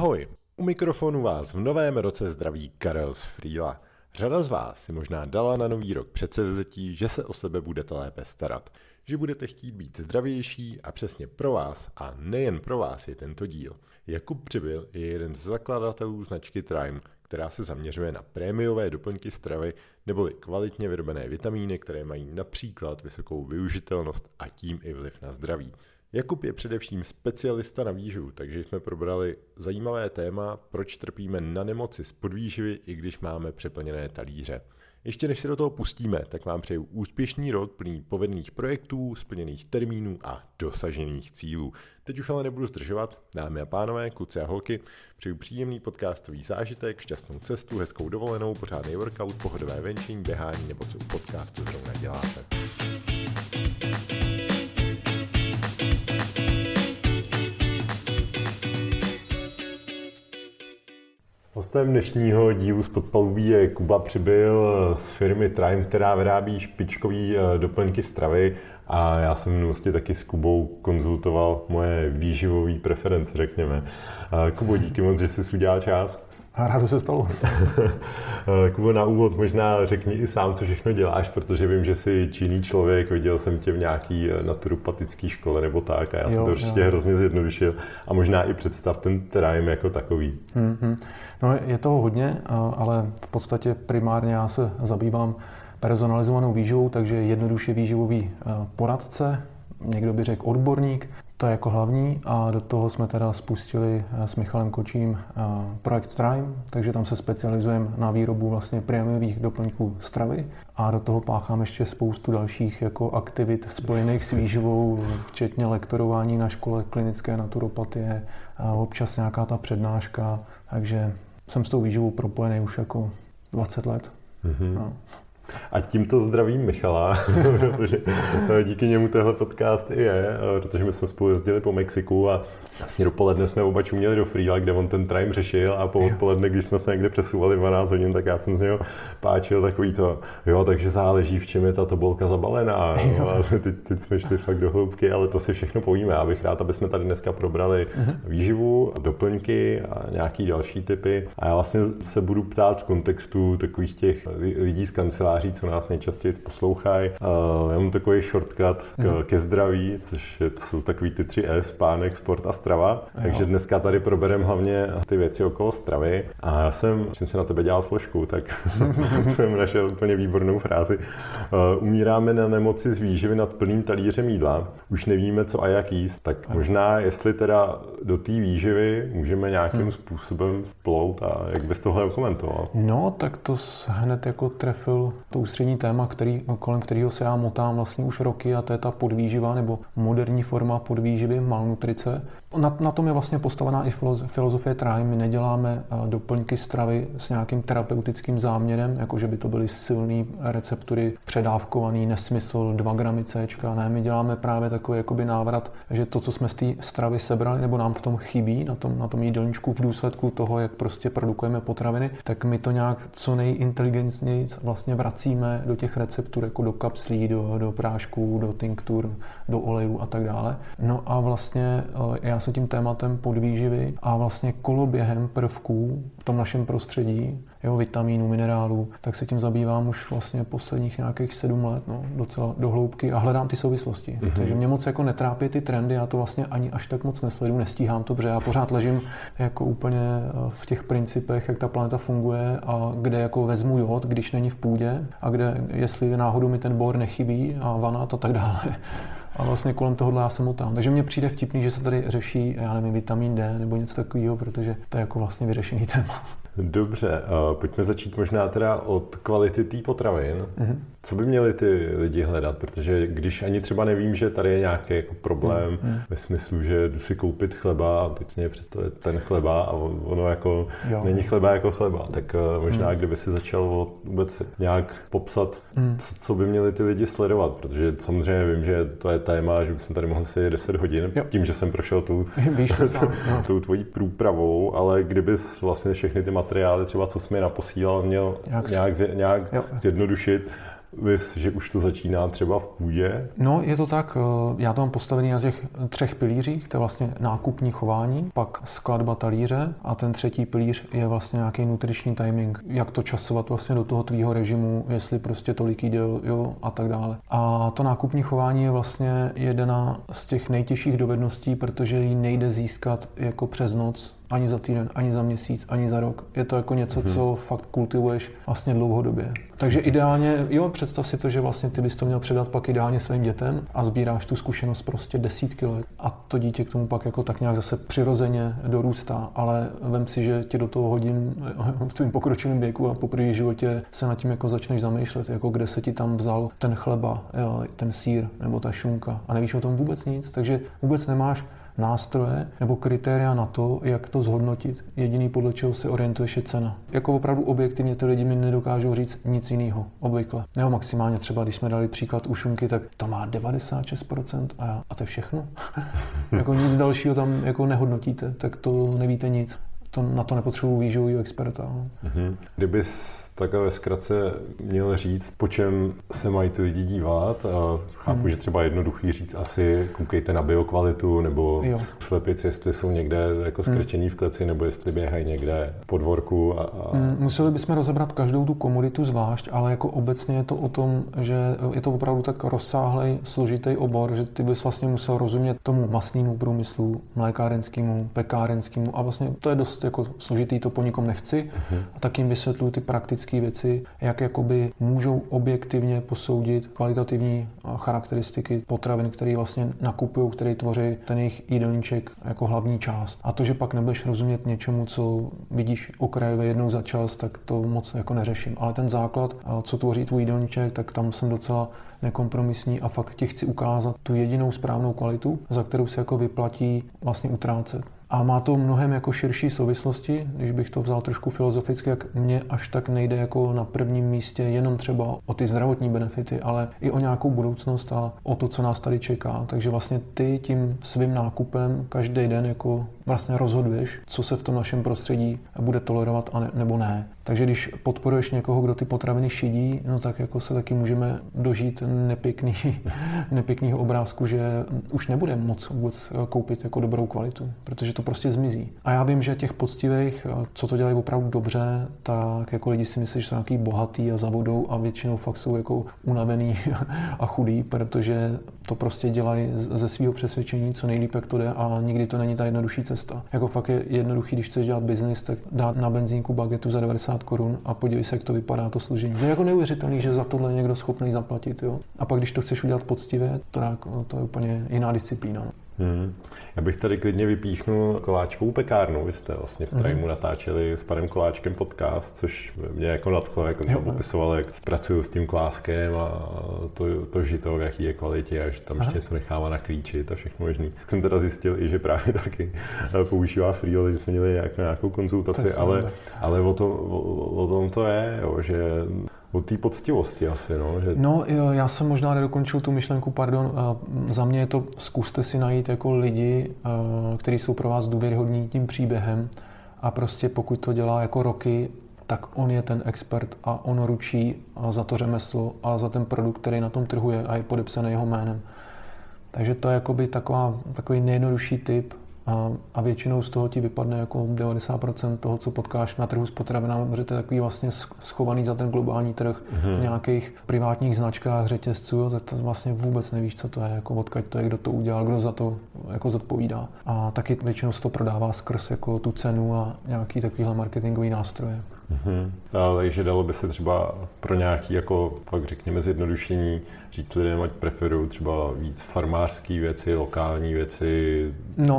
Ahoj, u mikrofonu vás v novém roce zdraví Karel z Frýla. Řada z vás si možná dala na nový rok předsevzetí, že se o sebe budete lépe starat, že budete chtít být zdravější a přesně pro vás a nejen pro vás je tento díl. Jakub Přibyl je jeden z zakladatelů značky Trime, která se zaměřuje na prémiové doplňky stravy neboli kvalitně vyrobené vitamíny, které mají například vysokou využitelnost a tím i vliv na zdraví. Jakub je především specialista na výživu, takže jsme probrali zajímavé téma, proč trpíme na nemoci z podvýživy, i když máme přeplněné talíře. Ještě než se do toho pustíme, tak vám přeju úspěšný rok plný povedených projektů, splněných termínů a dosažených cílů. Teď už ale nebudu zdržovat, dámy a pánové, kluci a holky, přeju příjemný podcastový zážitek, šťastnou cestu, hezkou dovolenou, pořádný workout, pohodové venčení, běhání nebo co u podcastu zrovna děláte. Hostem dnešního dílu z podpalubí je Kuba Přibyl z firmy Trime, která vyrábí špičkový doplňky stravy a já jsem vlastně taky s Kubou konzultoval moje výživové preference, řekněme. Kubo, díky moc, že jsi udělal čas. Rádo se stalo. Kubo, na úvod možná řekni i sám, co všechno děláš, protože vím, že jsi činný člověk, viděl jsem tě v nějaký naturopatický škole nebo tak a já jsem to určitě hrozně zjednodušil a možná i představ ten Trime jako takový. Mm-hmm. No je toho hodně, ale v podstatě primárně já se zabývám personalizovanou výživou, takže jednoduše výživový poradce, někdo by řekl odborník. To je jako hlavní a do toho jsme teda spustili s Michalem Kočím projekt Trime, takže tam se specializujeme na výrobu vlastně prémiových doplňků stravy a do toho páchám ještě spoustu dalších jako aktivit spojených s výživou, včetně lektorování na škole klinické naturopatie, občas nějaká ta přednáška, takže jsem s tou výživou propojený už jako 20 let. Mm-hmm. No. A tímto zdravím Michala, protože díky němu tenhle podcast i je, protože my jsme spolu jezdili po Mexiku a vlastně dopoledne jsme oba čuměli do Frýla, kde on ten Trime řešil a po odpoledne, když jsme se někde přesouvali 12 hodin, tak já jsem z něho páčil takový to, jo, takže záleží, v čem je ta tobolka zabalená. Teď jsme šli fakt do hloubky, ale to si všechno povíme. Já bych rád, aby jsme tady dneska probrali výživu, doplňky a nějaký další typy. A já vlastně se budu ptát v kontextu takových těch lidí z kanceláří, co nás nejčastěji poslouchají. Já mám takový shortcut ke zdraví, což jsou takový ty 3S, pánek, sport a strava. Jo. Takže dneska tady probereme hlavně ty věci okolo stravy. A já jsem, když jsem se na tebe dělal složku, tak jsem našel úplně výbornou frázi. Umíráme na nemoci z výživy nad plným talířem jídla. Už nevíme, co a jak jíst. Tak možná, jestli teda do té výživy můžeme nějakým způsobem vplout a jak bys tohle komentoval? No, tak to hned jako trefil to ústřední téma, kolem kterého se já motám vlastně už roky, a to je ta podvýživa nebo moderní forma podvýživy, malnutrice. Na tom je vlastně postavená i filozofie Trime. My neděláme doplňky stravy s nějakým terapeutickým záměrem, jakože by to byly silné receptury, předávkovaný nesmysl, 2 gramy C. Ne, my děláme právě takový jakoby návrat, že to, co jsme z té stravy sebrali, nebo nám v tom chybí, na tom jídelníčku v důsledku toho, jak prostě produkujeme potraviny, tak my to nějak co nejinteligentněji vlastně vracíme do těch receptur, jako do kapslí, do prášků, do tinktur, do olejů a tak dále. No a vlastně já se tím tématem podvýživy a vlastně koloběhem prvků v tom našem prostředí, jo, vitamínů, minerálů, tak se tím zabývám už vlastně posledních nějakých 7 let, no, docela do hloubky a hledám ty souvislosti. Mm-hmm. Takže mě moc jako netrápí ty trendy, já to vlastně ani až tak moc nesleduju, nestíhám to, protože já pořád ležím jako úplně v těch principech, jak ta planeta funguje a kde jako vezmu jod, když není v půdě a kde, jestli náhodou mi ten bor nechybí a vanat a tak dále. A vlastně kolem tohohle já se motám. Takže mně přijde vtipný, že se tady řeší, já nevím, vitamin D nebo něco takového, protože to je jako vlastně vyřešený téma. Dobře, pojďme začít možná teda od kvality té potravin. Mm-hmm. Co by měli ty lidi hledat? Protože když ani třeba nevím, že tady je nějaký jako problém ve smyslu, že jdu si koupit chleba a teď mě představit ten chleba a ono jako není chleba jako chleba. Tak možná, kdyby si začal vůbec nějak popsat, co by měli ty lidi sledovat, protože samozřejmě vím, že to je téma, že bychom tady mohli si 10 hodin tím, že jsem prošel tou tvojí průpravou, ale kdyby vlastně všechny ty materiály, třeba co jsi mi naposílal, měl nějak zjednodušit, Víš, že už to začíná třeba v půdě? No, je to tak. Já to mám postavený na těch 3 pilířích. To je vlastně nákupní chování, pak skladba talíře a ten 3. pilíř je vlastně nějaký nutriční timing, jak to časovat vlastně do toho tvýho režimu, jestli prostě tolik jídel, jo, a tak dále. A to nákupní chování je vlastně jedna z těch nejtěžších dovedností, protože ji nejde získat jako přes noc. Ani za týden, ani za měsíc, ani za rok. Je to jako něco, co fakt kultivuješ vlastně dlouhodobě. Takže ideálně, jo, představ si to, že vlastně ty bys to měl předat pak ideálně svým dětem a sbíráš tu zkušenost prostě desítky let a to dítě k tomu pak jako tak nějak zase přirozeně dorůstá, ale vem si, že tě do toho hodin v tvým pokročilém věku a po první životě se nad tím jako začneš zamýšlet, jako kde se ti tam vzal ten chleba, ten sýr nebo ta šunka a nevíš o tom vůbec nic, takže vůbec nemáš nástroje nebo kritéria na to, jak to zhodnotit. Jediný, podle čeho se orientuješ, je cena. Jako opravdu objektivně ty lidi mi nedokážou říct nic jiného, obvykle. Nebo maximálně třeba, když jsme dali příklad u šunky, tak to má 96% a to je všechno. Jako nic dalšího tam jako nehodnotíte, tak to nevíte nic. To, na to nepotřebuji výživovýho experta. Kdybys tak ve zkratce měl říct, po čem se mají ty lidi dívat. Chápu, že třeba jednoduchý říct asi koukejte na biokvalitu, nebo slepice, jestli jsou někde jako skrčený v kleci, nebo jestli běhají někde po dvorku. Museli bychom rozebrat každou tu komoditu zvlášť, ale jako obecně je to o tom, že je to opravdu tak rozsáhlej, složitý obor, že ty bys vlastně musel rozumět tomu masnímu průmyslu, mlékárenskému, pekárenskému a vlastně to je dost jako složitý, to po nikom nechci. A tak jim vysvětluji ty praktické věci, jak jakoby můžou objektivně posoudit kvalitativní charakteristiky potravin, které vlastně nakupují, které tvoří ten jejich jídelníček jako hlavní část. A to, že pak nebudeš rozumět něčemu, co vidíš okrajově jednou za čas, tak to moc jako neřeším. Ale ten základ, co tvoří tvůj jídelníček, tak tam jsem docela nekompromisní a fakt ti chci ukázat tu jedinou správnou kvalitu, za kterou se jako vyplatí vlastně utrácet. A má to mnohem jako širší souvislosti, když bych to vzal trošku filozoficky, jak mně až tak nejde jako na prvním místě jenom třeba o ty zdravotní benefity, ale i o nějakou budoucnost a o to, co nás tady čeká. Takže vlastně ty tím svým nákupem každý den jako vlastně rozhoduješ, co se v tom našem prostředí bude tolerovat a ne, nebo ne. Takže když podporuješ někoho, kdo ty potraviny šidí, no tak jako se taky můžeme dožít nepěknýho obrázku, že už nebude moc vůbec koupit jako dobrou kvalitu, protože to prostě zmizí. A já vím, že těch poctivých, co to dělají opravdu dobře, tak jako lidi si myslí, že jsou nějaký bohatý a za vodou a většinou fakt jsou jako unavený a chudý, protože to prostě dělají ze svého přesvědčení, co nejlíp, jak to jde a nikdy to není ta jednodušší cesta. Jako fakt je jednoduchý, když chceš dělat biznis, tak dát na benzínku bagetu za 90 korun a podívej se, jak to vypadá to složení. To je jako neuvěřitelný, že za tohle je někdo schopný zaplatit, jo. A pak, když to chceš udělat poctivě, to je úplně jiná disciplína. Já bych tady klidně vypíchnul Koláčkovou pekárnu. Vy jste vlastně v Trimeu natáčeli s panem Koláčkem podcast, což mě jako nadchlo, jak on tam popisoval, jak pracuju s tím kláskem a to žito, v jaký je kvalitě a že tam ještě něco nechává na klíči, to všechno možný. Jsem teda zjistil i, že právě taky používá Frýho, že jsme měli nějakou konzultaci, ale o tom to je, jo, že... O té poctivosti asi, no? Že... No, já jsem možná nedokončil tu myšlenku, pardon. Za mě je to, zkuste si najít jako lidi, kteří jsou pro vás důvěryhodní tím příběhem a prostě pokud to dělá jako roky, tak on je ten expert a on ručí za to řemeslo a za ten produkt, který na tom trhu je a je podepsaný jeho jménem. Takže to je jakoby takový nejjednodušší tip. A většinou z toho ti vypadne jako 90% toho, co potkáš na trhu s potravinami, protože to je takový vlastně schovaný za ten globální trh v nějakých privátních značkách řetězců, tak to vlastně vůbec nevíš, co to je, jako odkud to je, kdo to udělal, kdo za to jako zodpovídá. A taky většinou se to prodává skrz jako tu cenu a nějaký takovýhle marketingový nástroje. Takže dalo by se třeba pro nějaký, jako fakt řekněme zjednodušení, říct lidem, ať preferují třeba víc farmářský věci, lokální věci,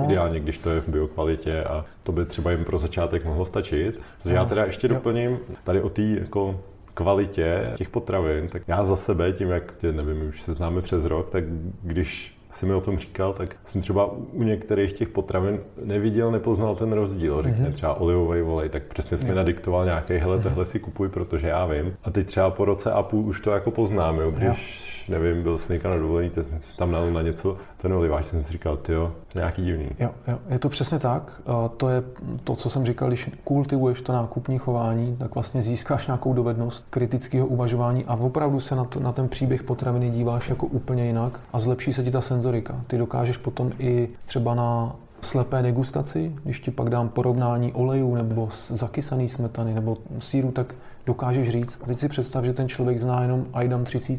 ideálně, když to je v biokvalitě a to by třeba jim pro začátek mohlo stačit. Protože já teda ještě doplním tady o té jako kvalitě těch potravin, tak já za sebe tím, jak nevím, už se známe přes rok, tak když jsi mi o tom říkal, tak jsem třeba u některých těch potravin nepoznal ten rozdíl. Řekne třeba olivový olej, tak přesně jsi mi nadiktoval nějaký, hele, tohle si kupuj, protože já vím. A teď třeba po roce a půl už to jako poznám, jo, když když, nevím, byl Snejka na dovolený, teď jsme si tam nalil na něco, ten oliváč, jsem si říkal, tyjo, nějaký divný. Jo, je to přesně tak. To je to, co jsem říkal, když kultivuješ to nákupní chování, tak vlastně získáš nějakou dovednost kritického uvažování a opravdu se na ten příběh potraviny díváš jako úplně jinak a zlepší se ti ta senzorika. Ty dokážeš potom i třeba na slepé degustaci, když ti pak dám porovnání olejů nebo zakysaný smetany nebo sýru, tak dokážeš říct. A teď si představ, že ten člověk zná jenom Ajdam 30.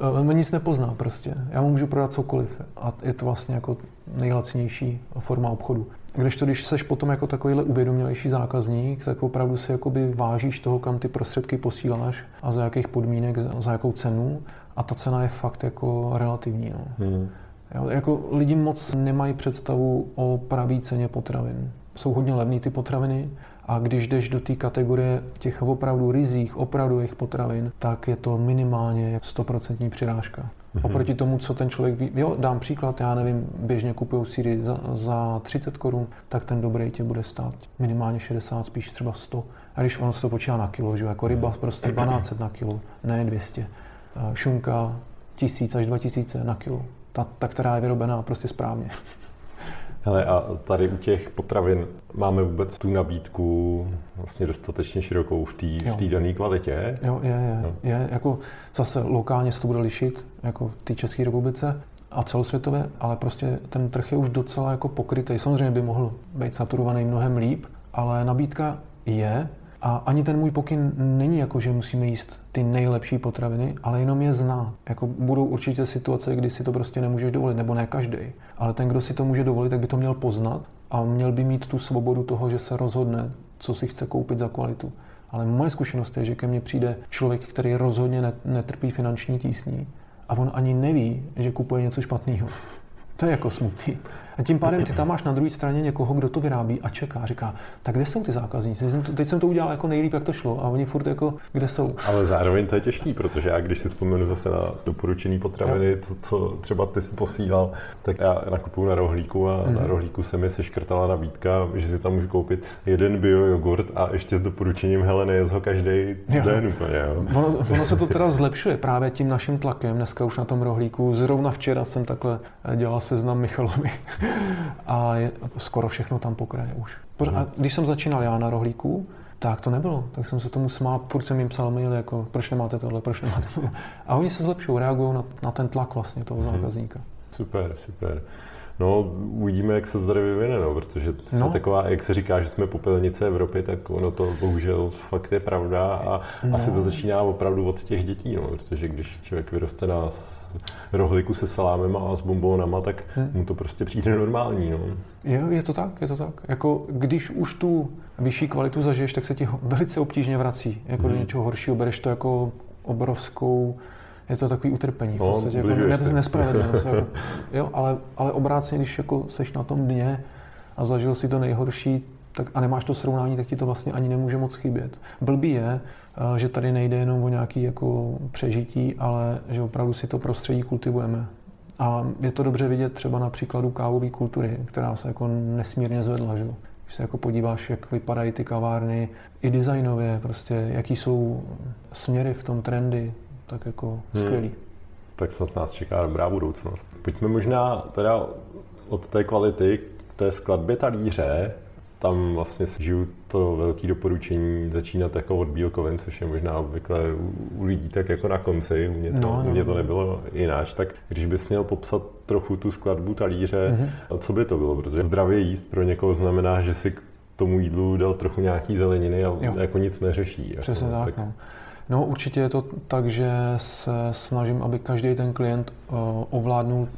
On mě nic nepozná prostě. Já mu můžu prodat cokoliv a je to vlastně jako nejlacnější forma obchodu. Kdežto, když seš potom jako takovýhle uvědomělejší zákazník, tak opravdu si jakoby vážíš toho, kam ty prostředky posíláš a za jakých podmínek, za jakou cenu, a ta cena je fakt jako relativní. No. Jo, jako lidi moc nemají představu o pravý ceně potravin. Jsou hodně levné ty potraviny a když jdeš do té kategorie těch opravdu ryzích, opravdu jejich potravin, tak je to minimálně 100% přirážka. Oproti tomu, co ten člověk ví, jo, dám příklad, já nevím, běžně kupují sýry za 30 korun, tak ten dobrý tě bude stát minimálně 60, spíš třeba 100. A když ono se to počítá na kilo, že? Jako ryba prostě 1200 na kilo, ne 200. Šunka 1000 až 2000 na kilo. Ta, která je vyrobená prostě správně. Hele, a tady u těch potravin máme vůbec tu nabídku vlastně dostatečně širokou v té dané kvalitě? Jo, je. Jako zase lokálně se to bude lišit, jako v té České republice a celosvětově, ale prostě ten trh je už docela jako pokrytý. Samozřejmě by mohl být saturovaný mnohem líp, ale nabídka je. A ani ten můj pokyn není jako, že musíme jíst ty nejlepší potraviny, ale jenom je zná. Jako budou určitě situace, kdy si to prostě nemůžeš dovolit, nebo ne každý. Ale ten, kdo si to může dovolit, tak by to měl poznat a měl by mít tu svobodu toho, že se rozhodne, co si chce koupit za kvalitu. Ale moje zkušenost je, že ke mně přijde člověk, který rozhodně netrpí finanční tísní a on ani neví, že kupuje něco špatného. To je jako smutný. A tím pádem ty tam máš na druhé straně někoho, kdo to vyrábí a čeká. Říká, tak kde jsou ty zákazníci? Teď jsem to udělal jako nejlíp, jak to šlo, a oni furt jako, kde jsou. Ale zároveň to je těžký, protože já, když si vzpomenu zase na doporučený potraviny, to, co třeba ty jsi posílal, tak já nakupuju na Rohlíku a na Rohlíku se mi seškrtala nabídka, že si tam můžu koupit jeden bio jogurt a ještě s doporučením, hele, nejez ho každý den úplně. Ono se to teda zlepšuje právě tím naším tlakem. Dneska už na tom Rohlíku, zrovna včera jsem takhle dělal seznam Michalovi. A je, skoro všechno tam pokraje už. A když jsem začínal já na Rohlíku, tak to nebylo. Tak jsem se tomu smál, furt jsem jim psal mail, jako proč nemáte tohle, proč nemáte tohle. A oni se zlepšují, reagují na ten tlak vlastně toho zákazníka. Super. No, uvidíme, jak se to tady vyvine, no, protože taková, jak se říká, že jsme popelnice Evropy, tak ono to bohužel fakt je pravda a asi to začíná opravdu od těch dětí, no, protože když člověk vyroste na Rohlíku se salámema a s bombónama, tak mu to prostě přijde normální. No. Je to tak. Jako, když už tu vyšší kvalitu zažiješ, tak se ti velice obtížně vrací. Jako do něčeho horšího, bereš to jako obrovskou, je to takový utrpení. No, prostě, jako, nespravedlnost. Jo, ale obráceně, když jako seš na tom dně a zažil si to nejhorší, tak, a nemáš to srovnání, tak ti to vlastně ani nemůže moc chybět. Blbý je, že tady nejde jenom o nějaké jako přežití, ale že opravdu si to prostředí kultivujeme. A je to dobře vidět třeba na příkladu kávové kultury, která se jako nesmírně zvedla. Že? Když se jako podíváš, jak vypadají ty kavárny, i designově, prostě, jaký jsou směry v tom trendy, tak jako skvělý. Tak snad nás čeká dobrá budoucnost. Pojďme možná teda od té kvality k té skladbě talíře. Tam vlastně žiju to velké doporučení začínat jako od bílkovin, což je možná obvykle u lidí tak jako na konci, u mě to nebylo jináč. Tak když bys měl popsat trochu tu skladbu talíře, co by to bylo? Protože zdravě jíst pro někoho znamená, že si k tomu jídlu dal trochu nějaký zeleniny a jako nic neřeší. Přesně jako, tak. No, určitě je to tak, že se snažím, aby každý ten klient ovládnul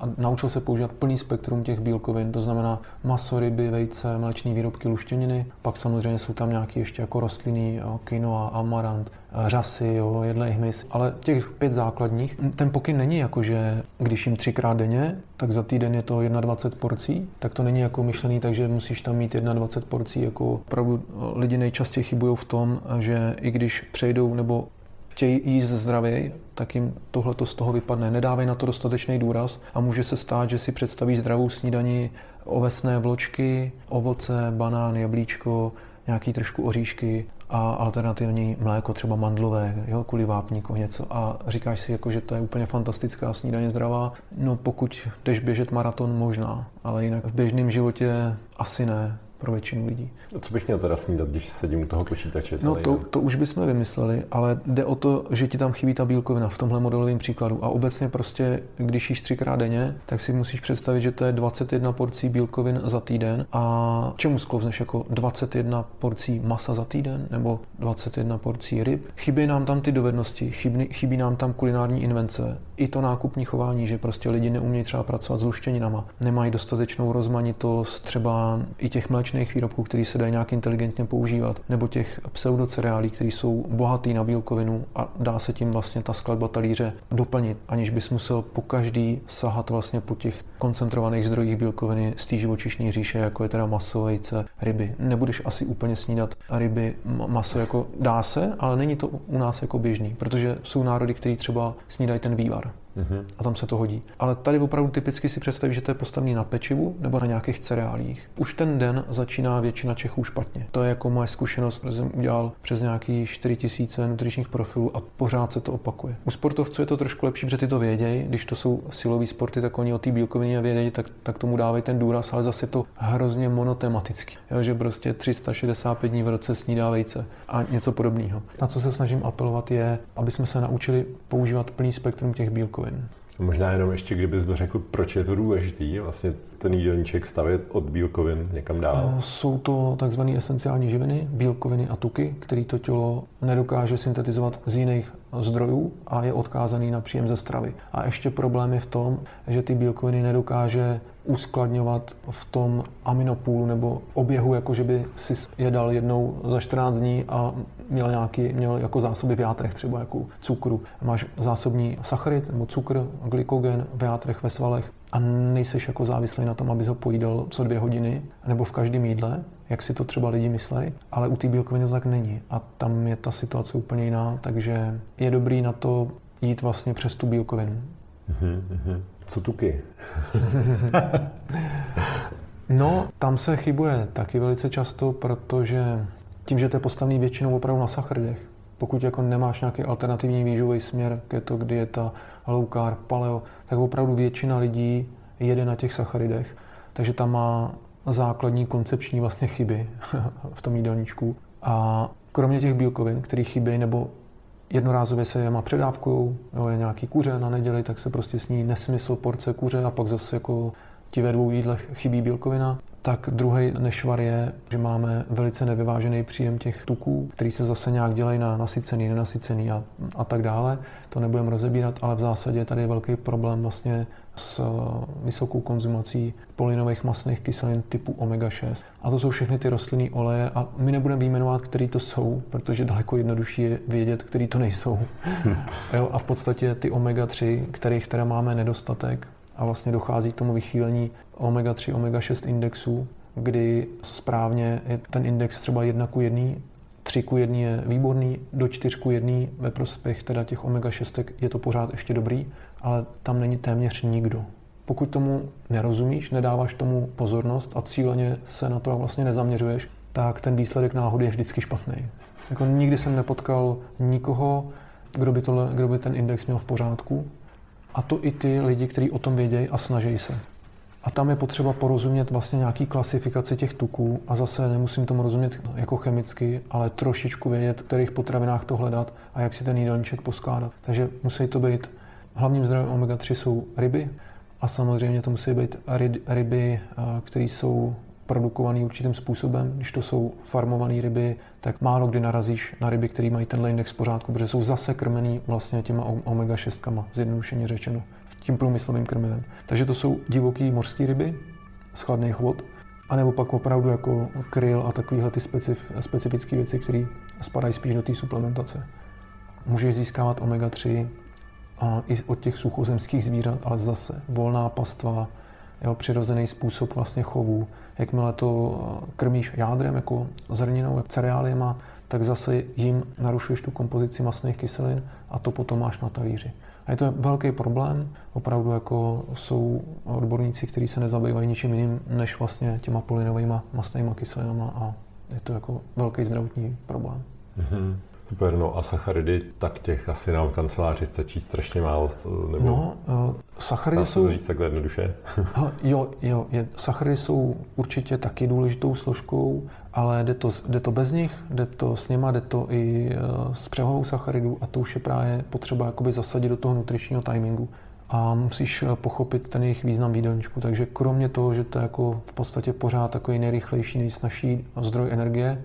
a naučil se používat plný spektrum těch bílkovin, to znamená maso, ryby, vejce, mléčné výrobky, luštěniny, pak samozřejmě jsou tam nějaké ještě jako rostliny, quinoa, amarant, řasy, jedlej hmyz, ale těch 5 základních. Ten pokyn není jako, že když jim 3krát denně, tak za týden je to 21 porcí, tak to není jako myšlený, takže musíš tam mít 21 porcí, jako opravdu lidi nejčastěji chybují v tom, že i když přejdou nebo chtějí jíst zdravěji, tak jim tohleto z toho vypadne. Nedávají na to dostatečný důraz a může se stát, že si představí zdravou snídani, ovesné vločky, ovoce, banán, jablíčko, nějaký trošku oříšky a alternativní mléko, třeba mandlové, jo, kvůli vápníku něco. A říkáš si, jako, že to je úplně fantastická snídaně zdravá. No pokud jdeš běžet maraton, možná, ale jinak v běžném životě asi ne. Pro většinu lidí. Co bych měl teda snídat, když sedím u toho počítače? No to už bychom vymysleli, ale jde o to, že ti tam chybí ta bílkovina v tomhle modelovém příkladu. A obecně prostě, když jíš 3x denně, tak si musíš představit, že to je 21 porcí bílkovin za týden. A čemu sklouzneš jako 21 porcí masa za týden nebo 21 porcí ryb? Chybí nám tam ty dovednosti, chybí nám tam kulinární invence. I to nákupní chování, že prostě lidi neumějí třeba pracovat s luštěninama, nemají dostatečnou rozmanitost třeba i těch mléčných výrobků, které se dají nějak inteligentně používat, nebo těch pseudocereálí, které jsou bohatý na bílkovinu a dá se tím vlastně ta skladba talíře doplnit, aniž bys musel po každý sahat vlastně po těch koncentrovaných zdrojích bílkoviny z té živočišní říše, jako je teda maso, vejce, ryby. Nebudeš asi úplně snídat ryby, maso, jako dá se, ale není to u nás jako běžný, protože jsou národy, které třeba snídají ten vývar. A tam se to hodí. Ale tady opravdu typicky si představíš, že to je postavený na pečivu nebo na nějakých cereálích. Už ten den začíná většina Čechů špatně. To je jako moje zkušenost, protože jsem udělal přes nějaký 4000 nutričních profilů a pořád se to opakuje. U sportovců je to trošku lepší, protože ty to vědějí. Když to jsou silové sporty, tak oni o té bílkovině vědějí, tak tomu dávají ten důraz, ale zase je to hrozně monotematický. Jo, že prostě 365 dní v roce snídá vejce a něco podobného. Na co se snažím apelovat je, aby jsme se naučili používat plný spektrum těch bílkovin. Možná jenom ještě, kdybys dořekl, proč je to důležitý, vlastně ten jídelníček stavět od bílkovin někam dál. Jsou to takzvané esenciální živiny, bílkoviny a tuky, které to tělo nedokáže syntetizovat z jiných zdrojů a je odkázaný na příjem ze stravy. A ještě problém je v tom, že ty bílkoviny nedokáže uskladňovat v tom aminopůlu nebo oběhu, jako že by si je dal jednou za 14 dní a měl jako zásoby v játrech, třeba jako cukru. Máš zásobní sacharid nebo cukr, glykogen v játrech, ve svalech a nejseš jako závislý na tom, abys ho pojídal co 2 hodiny nebo v každém jídle, jak si to třeba lidi myslejí, ale u té bílkoviny to tak není a tam je ta situace úplně jiná, takže je dobrý na to jít vlastně přes tu bílkovinu. Co tuky? No, tam se chybuje taky velice často, protože tím, že to je postavený většinou opravdu na sacharidech, pokud jako nemáš nějaký alternativní výživový směr, keto, dieta, low carb, paleo, tak opravdu většina lidí jede na těch sacharidech, takže tam má základní koncepční vlastně chyby v tom jídelníčku. A kromě těch bílkovin, které chybí, nebo jednorázově se je má předávkou, nebo je nějaký kuře na neděli, tak se prostě sní nesmysl porce kuře a pak zase jako ti ve 2 jídlech chybí bílkovina. Tak druhý nešvar je, že máme velice nevyvážený příjem těch tuků, který se zase nějak dělají na nasycený, nenasycený a tak dále. To nebudeme rozebírat, ale v zásadě tady je velký problém vlastně s vysokou konzumací polinových masných kyselin typu omega-6. A to jsou všechny ty rostlinné oleje a my nebudeme vyjmenovat, který to jsou, protože daleko jednodušší je vědět, který to nejsou. Jo, a v podstatě ty omega-3, kterých teda máme nedostatek, a vlastně dochází k tomu vychýlení omega-3, omega-6 indexů, kdy správně je ten index třeba 1:1, 3:1 je výborný, do 4:1 ve prospěch teda těch omega-6 je to pořád ještě dobrý, ale tam není téměř nikdo. Pokud tomu nerozumíš, nedáváš tomu pozornost a cíleně se na to vlastně nezaměřuješ, tak ten výsledek náhody je vždycky špatný. Jako nikdy jsem nepotkal nikoho, kdo by ten index měl v pořádku. A to i ty lidi, kteří o tom vědějí a snaží se. A tam je potřeba porozumět vlastně nějaký klasifikaci těch tuků a zase nemusím tomu rozumět jako chemicky, ale trošičku vědět, v kterých potravinách to hledat a jak si ten jídelníček poskládat. Takže musí to být, hlavním zdrojem omega-3 jsou ryby a samozřejmě to musí být ryby, které jsou produkované určitým způsobem. Když to jsou farmované ryby, tak málo kdy narazíš na ryby, které mají tenhle index v pořádku, protože jsou zase krmený vlastně těma omega-6, zjednodušeně řečeno, tím průmyslovým krmivem. Takže to jsou divoký mořské ryby z chladných vod, anebo pak opravdu jako kryl a takovéhle ty specifické věci, které spadají spíš do té suplementace. Můžeš získávat omega-3 i od těch suchozemských zvířat, ale zase volná pastva, jeho přirozený způsob vlastně chovu. Jakmile to krmíš jádrem, jako zrninou, jako cereáliema, tak zase jim narušuješ tu kompozici masných kyselin a to potom máš na talíři. A je to velký problém, opravdu jako jsou odborníci, kteří se nezabývají ničím jiným než vlastně těma polinovými masnými kyselinama a je to jako velký zdravotní problém. Mm-hmm. Super, no a sacharidy, tak těch asi nám v kanceláři stačí strašně málo, nebo... No, sacharidy jsou... Říct takhle jednoduše? Sacharidy jsou určitě taky důležitou složkou, ale jde to bez nich, jde to i s přehovou sacharidů a to už je právě potřeba jakoby zasadit do toho nutričního timingu. A musíš pochopit ten jejich význam v jídelníčku. Takže kromě toho, že to je jako v podstatě pořád takový nejrychlejší, nejsnažší zdroj energie,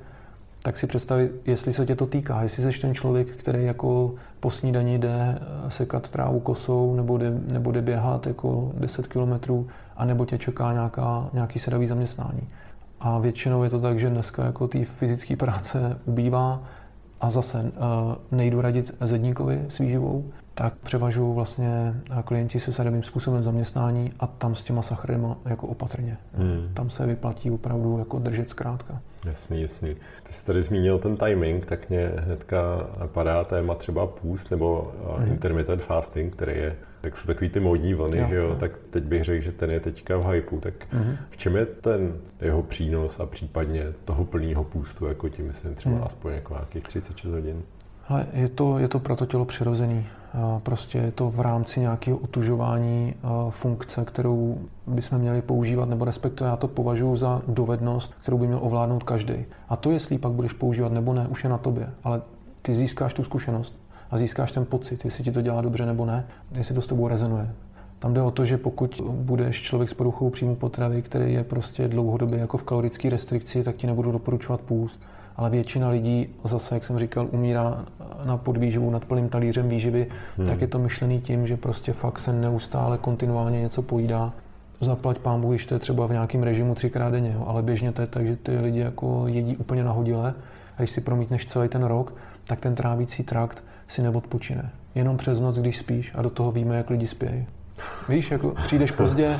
tak si představit, jestli se tě to týká, jestli jsi ten člověk, který jako po snídani jde sekat trávu kosou nebo jde běhat jako 10 kilometrů, anebo tě čeká nějaký sedavý zaměstnání. A většinou je to tak, že dneska jako té fyzické práce ubývá a zase nejdu radit zedníkovi s výživou, tak převažují vlastně klienti se sedavým způsobem zaměstnání a tam s těma sacharidama jako opatrně. Tam se vyplatí opravdu jako držet zkrátka. Jasný. Ty jsi tady zmínil ten timing, tak mě hnedka napadá téma třeba půst nebo intermittent fasting, který je, jak jsou takový ty módní vlny, tak teď bych řekl, že ten je teďka v hypeu, tak v čem je ten jeho přínos a případně toho plného půstu, jako tím myslím třeba aspoň jako nějakých 36 hodin? Ale je to pro to tělo přirozený. Prostě je to v rámci nějakého otužování funkce, kterou bychom měli používat, nebo respektive já to považuji za dovednost, kterou by měl ovládnout každý. A to, jestli pak budeš používat nebo ne, už je na tobě. Ale ty získáš tu zkušenost a získáš ten pocit, jestli ti to dělá dobře nebo ne, jestli to s tebou rezonuje. Tam jde o to, že pokud budeš člověk s poruchou příjmu potravy, který je prostě dlouhodobě jako v kalorické restrikci, tak ti nebudu doporučovat půst. Ale většina lidí, zase, jak jsem říkal, umírá na podvýživu, nad plným talířem výživy, tak je to myšlený tím, že prostě fakt se neustále kontinuálně něco pojídá. Zaplať pánbůh, když to je třeba v nějakém režimu 3x denně, ale běžně to je tak, že ty lidi jako jedí úplně nahodile a když si promítneš celý ten rok, tak ten trávící trakt si neodpočine. Jenom přes noc, když spíš a do toho víme, jak lidi spějí. Víš, jako přijdeš pozdě,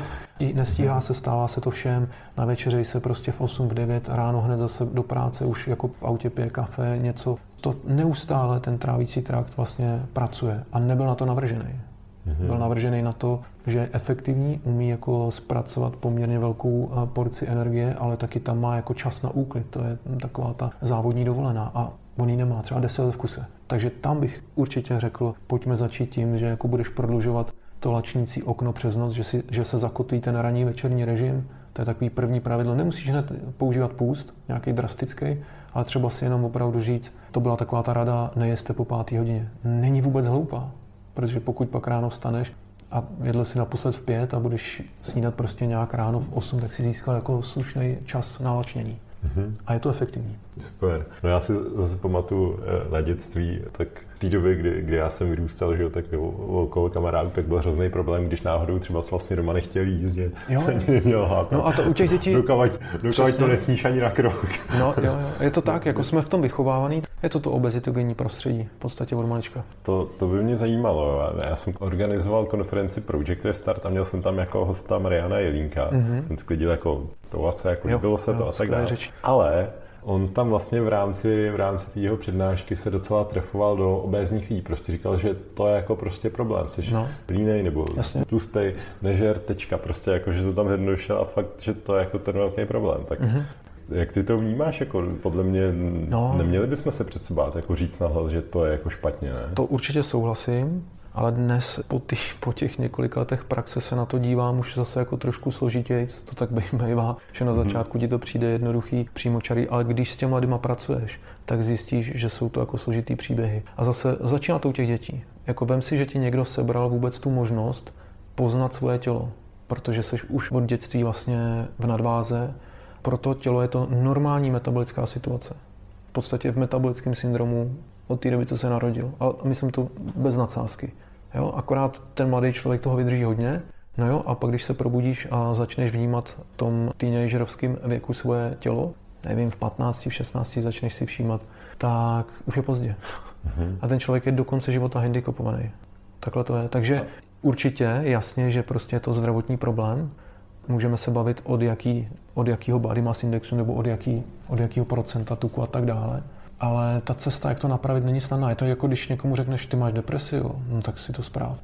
nestíhá se, stává se to všem, na večeři se prostě v 8, v 9, ráno hned zase do práce, už jako v autě pije kafe, něco. To neustále ten trávící trakt vlastně pracuje a nebyl na to navržený. Byl navržený na to, že je efektivní, umí jako zpracovat poměrně velkou porci energie, ale taky tam má jako čas na úklid, to je taková ta závodní dovolená a on ji nemá třeba 10 let v kuse. Takže tam bych určitě řekl, pojďme začít tím, že jako budeš prodlužovat to lačnící okno přes noc, že se zakotví ten ranní večerní režim, to je takový první pravidlo. Nemusíš hned používat půst, nějaký drastický, ale třeba si jenom opravdu říct, to byla taková ta rada, nejeste po 5. hodině. Není vůbec hloupá, protože pokud pak ráno vstaneš a jedl si naposled v 5 a budeš snídat prostě nějak ráno v 8, tak si získal jako slušný čas na lačnění. A je to efektivní. Super. No já si zase pamatuju na dětství, tak v té době, kdy já jsem vyrůstal, že jo, tak okolo kamarádů, tak byl hrozný problém, když náhodou třeba vlastně doma nechtěl jíst, že se neměl hádat. No a to u těch dětí... Dokavať to nesníš ani na krok. No, je to tak, jako jsme v tom vychovávaný. Je to obezitogenní prostředí, v podstatě od malička. To by mě zajímalo. Já jsem organizoval konferenci Project Restart a měl jsem tam jako hosta Mariana Jelínka. On sklidil jako tovace, jako líbilo se to a tak dále. Ale on tam vlastně v rámci té jeho přednášky se docela trefoval do obézních lidí. Prostě říkal, že to je jako prostě problém. Jsi plínej nebo tlustej, nežer, tečka. Prostě jako, že to tam zjednodušil a fakt, že to je jako ten velký problém. Tak jak ty to vnímáš? Jako podle mě neměli bychom se přece bát jako říct nahlas, že to je jako špatně, ne? To určitě souhlasím, ale dnes po těch několika letech praxe se na to dívám už zase jako trošku složitějc. To tak bývá, že na začátku ti to přijde jednoduchý, přímočarý, ale když s těma mladýma pracuješ, tak zjistíš, že jsou to jako složitý příběhy. A zase začíná to u těch dětí. Jako vem si, že ti někdo sebral vůbec tu možnost poznat svoje tělo, protože jsi už od dětství vlastně v nadváze. Proto tělo je to normální metabolická situace. V podstatě v metabolickém syndromu od té doby, co se narodil. Ale myslím to bez nadsázky. Jo? Akorát ten mladý člověk toho vydrží hodně. No jo, a pak když se probudíš a začneš vnímat v tom teenagerovském věku svoje tělo, nevím, v 15, v 16 začneš si všímat, tak už je pozdě. A ten člověk je do konce života handicapovaný. Takhle to je. Takže určitě jasně, že prostě je to zdravotní problém. Můžeme se bavit od jakého body mass indexu nebo od jakého procenta tuku a tak dále. Ale ta cesta, jak to napravit, není snadná. Je to jako když někomu řekneš, ty máš depresi, no tak si to zpráv.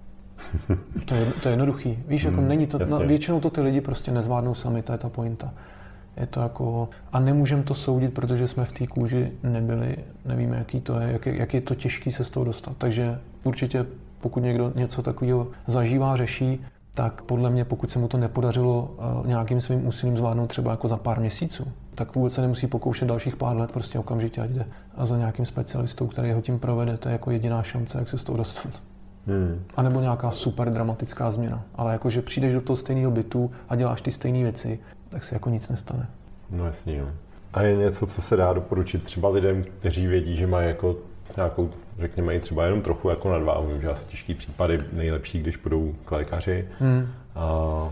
To je jednoduchý. Víš, jako není to, většinou to ty lidi prostě nezvládnou sami, to je ta pointa. Je to jako, a nemůžeme to soudit, protože jsme v té kůži nebyli, nevíme, jaký to je, jak je to těžké se z toho dostat. Takže určitě, pokud někdo něco takového zažívá, řeší, tak podle mě, pokud se mu to nepodařilo nějakým svým úsilím zvládnout třeba jako za pár měsíců, tak vůbec se nemusí pokoušet dalších pár let, prostě okamžitě ať jde a za nějakým specialistou, který ho tím provede, to je jako jediná šance, jak se z toho dostat. A nebo nějaká super dramatická změna, ale jakože přijdeš do toho stejného bytu a děláš ty stejné věci, tak se jako nic nestane. No jasně, jo. A je něco, co se dá doporučit třeba lidem, kteří vědí, že mají jako nějakou, řekněme, třeba jenom trochu jako nadváhu. Vím, že asi těžký případy nejlepší, když půjdou k lékaři,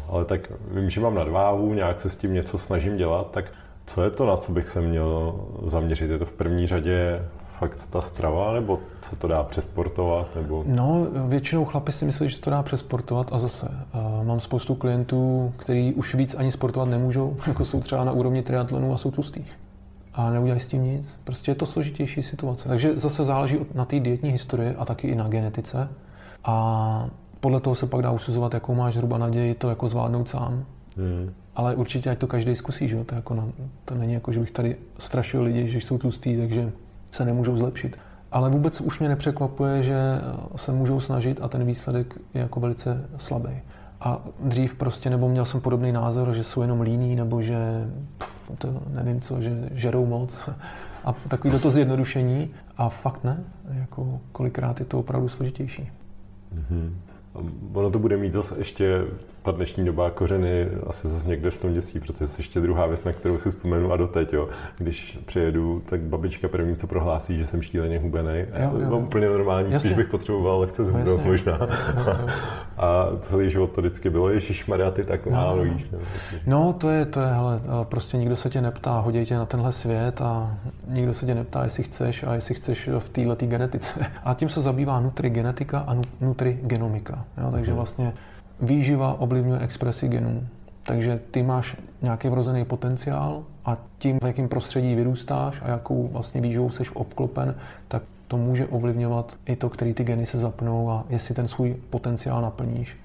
ale tak vím, že mám nadváhu, nějak se s tím něco snažím dělat, tak co je to, na co bych se měl zaměřit? Je to v první řadě fakt ta strava, nebo se to dá přesportovat? Nebo... No, většinou chlapi si myslí, že se to dá přesportovat a zase. Mám spoustu klientů, kteří už víc ani sportovat nemůžou, jako jsou třeba na úrovni triatlonu a jsou tlustí. A neudělají s tím nic. Prostě je to složitější situace. Takže zase záleží na té dietní historii a taky i na genetice. A podle toho se pak dá usuzovat, jakou máš zhruba naději to jako zvládnout sám. Ale určitě, ať to každý zkusí, že jo? To, jako to není jako, že bych tady strašil lidi, že jsou tlustí, takže se nemůžou zlepšit. Ale vůbec už mě nepřekvapuje, že se můžou snažit a ten výsledek je jako velice slabý. A dřív prostě, nebo měl jsem podobný názor, že jsou jenom líní, nebo že to nevím co, že žerou moc a takový to zjednodušení. A fakt ne, jako kolikrát je to opravdu složitější. Ono to bude mít zase ještě, ta dnešní doba kořeny asi zase někde v tom dětství, protože je ještě druhá věc, na kterou si vzpomenu a doteď, jo. Když přijedu, tak babička první, co prohlásí, že jsem šíleně hubenej. To bylo úplně normální, když bych potřeboval lekce zhubnout možná. A celý život to vždycky bylo, ježišmarja, ty tak nálojíš. No to je, hele, prostě nikdo se tě neptá, hodí tě na tenhle svět a nikdo se tě neptá, jestli chceš a jestli chceš v této genetice. A tím se zabývá nutrigenetika a nutrigenomika. Jo, takže vlastně výživa ovlivňuje expresi genů. Takže ty máš nějaký vrozený potenciál a tím, v jakém prostředí vyrůstáš a jakou vlastně výživou jsi obklopen, tak to může ovlivňovat i to, který ty geny se zapnou a jestli ten svůj potenciál naplníš.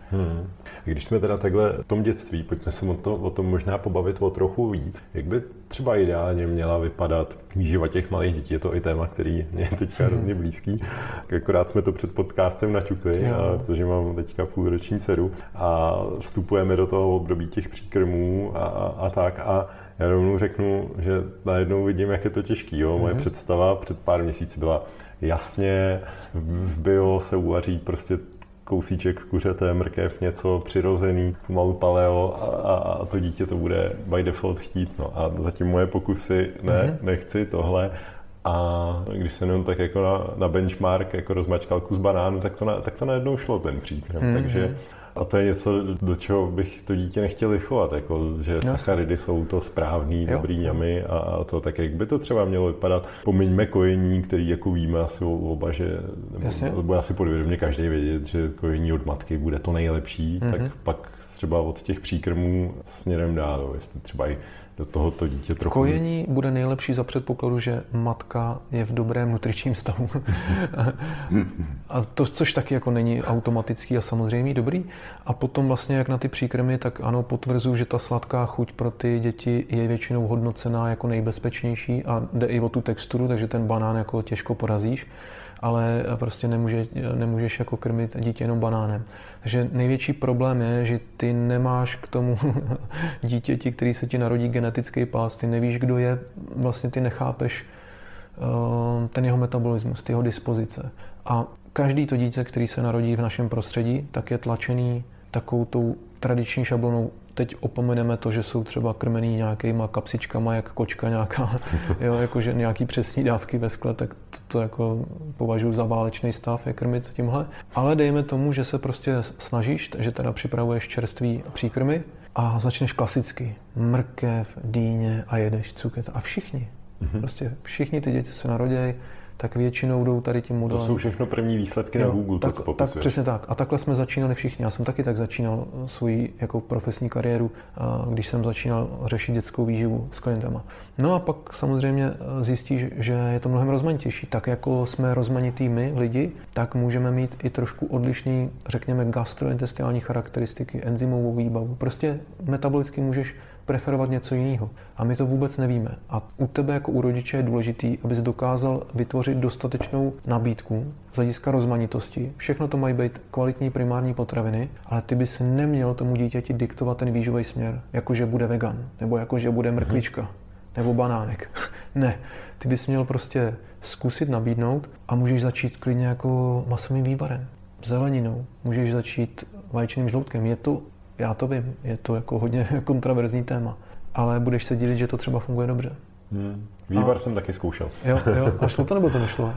Když jsme teda takhle v tom dětství, pojďme se o tom možná pobavit o trochu víc. Jak by třeba ideálně měla vypadat výživa těch malých dětí? Je to i téma, který mě je teďka hrozně blízký. Akorát jsme to před podcastem načukli, protože mám teďka půlroční dceru a vstupujeme do toho období těch příkrmů a tak. A já rovnou řeknu, že najednou vidím, jak je to těžký. Jo? Moje představa před pár měsíci byla jasně, v bio se uvaří prostě kousíček kuřete, mrkev, něco přirozený, pomalu paleo a to dítě to bude by default chtít. No a zatím moje pokusy, nechci tohle. A když jsem jenom tak jako na benchmark jako rozmačkal kus banánu, tak to najednou šlo ten příkrm. Takže a to je něco, do čeho bych to dítě nechtěl vychovat, jako, že sacharidy jsou to správný, dobrý ňamy a to tak, jak by to třeba mělo vypadat. Pomiňme kojení, který jako víme asi oba, že bude asi podvědomě každý vědět, že kojení od matky bude to nejlepší, tak pak třeba od těch příkrmů směrem dál, jestli třeba i do tohoto dítě trochu... Kojení bude nejlepší za předpokladu, že matka je v dobrém nutričním stavu. A to, což taky jako není automatický a samozřejmě dobrý. A potom vlastně jak na ty příkrmy, tak ano, potvrzuji, že ta sladká chuť pro ty děti je většinou hodnocená jako nejbezpečnější a jde i o tu texturu, takže ten banán jako těžko porazíš. Ale prostě nemůžeš jako krmit dítě jenom banánem. Takže největší problém je, že ty nemáš k tomu dítěti, který se ti narodí genetický pás, ty nevíš, kdo je, vlastně ty nechápeš ten jeho metabolismus, ty jeho dispozice. A každý to dítě, který se narodí v našem prostředí, tak je tlačený takovou tou tradiční šablonou. Teď opomeneme to, že jsou třeba krmený nějakýma kapsičkama, jak kočka nějaká, jo, jakože nějaký přesný dávky ve skle, tak to jako považuji za válečný stav, je krmit tímhle. Ale dejme tomu, že se prostě snažíš, že teda připravuješ čerstvý příkrmy a začneš klasicky. Mrkev, dýně a jedeš cuket. A všichni, prostě všichni ty děti, co se narodějí, tak většinou jdou tady tím modelem. To jsou všechno první výsledky na Google, tak, to, co popisuješ. Tak přesně tak. A takhle jsme začínali všichni. Já jsem taky tak začínal svoji jako profesní kariéru, když jsem začínal řešit dětskou výživu s klientama. No a pak samozřejmě zjistíš, že je to mnohem rozmanitější. Tak jako jsme rozmanitý my, lidi, tak můžeme mít i trošku odlišný, řekněme, gastrointestinální charakteristiky, enzymovou výbavu. Prostě metabolicky můžeš preferovat něco jiného. A my to vůbec nevíme. A u tebe jako u rodiče je důležitý, abys dokázal vytvořit dostatečnou nabídku z hlediska rozmanitosti. Všechno to mají být kvalitní primární potraviny, ale ty bys neměl tomu dítěti diktovat ten výživový směr, jakože bude vegan, nebo jakože bude mrkvička, nebo banánek. Ne, ty bys měl prostě zkusit nabídnout a můžeš začít klidně jako masovým vývarem, zeleninou, můžeš začít vaječným žloutkem. Je to, já to vím, je to jako hodně kontroverzní téma, ale budeš se divit, že to třeba funguje dobře. Vývar jsem taky zkoušel. Jo, a šlo to nebo to nešlo?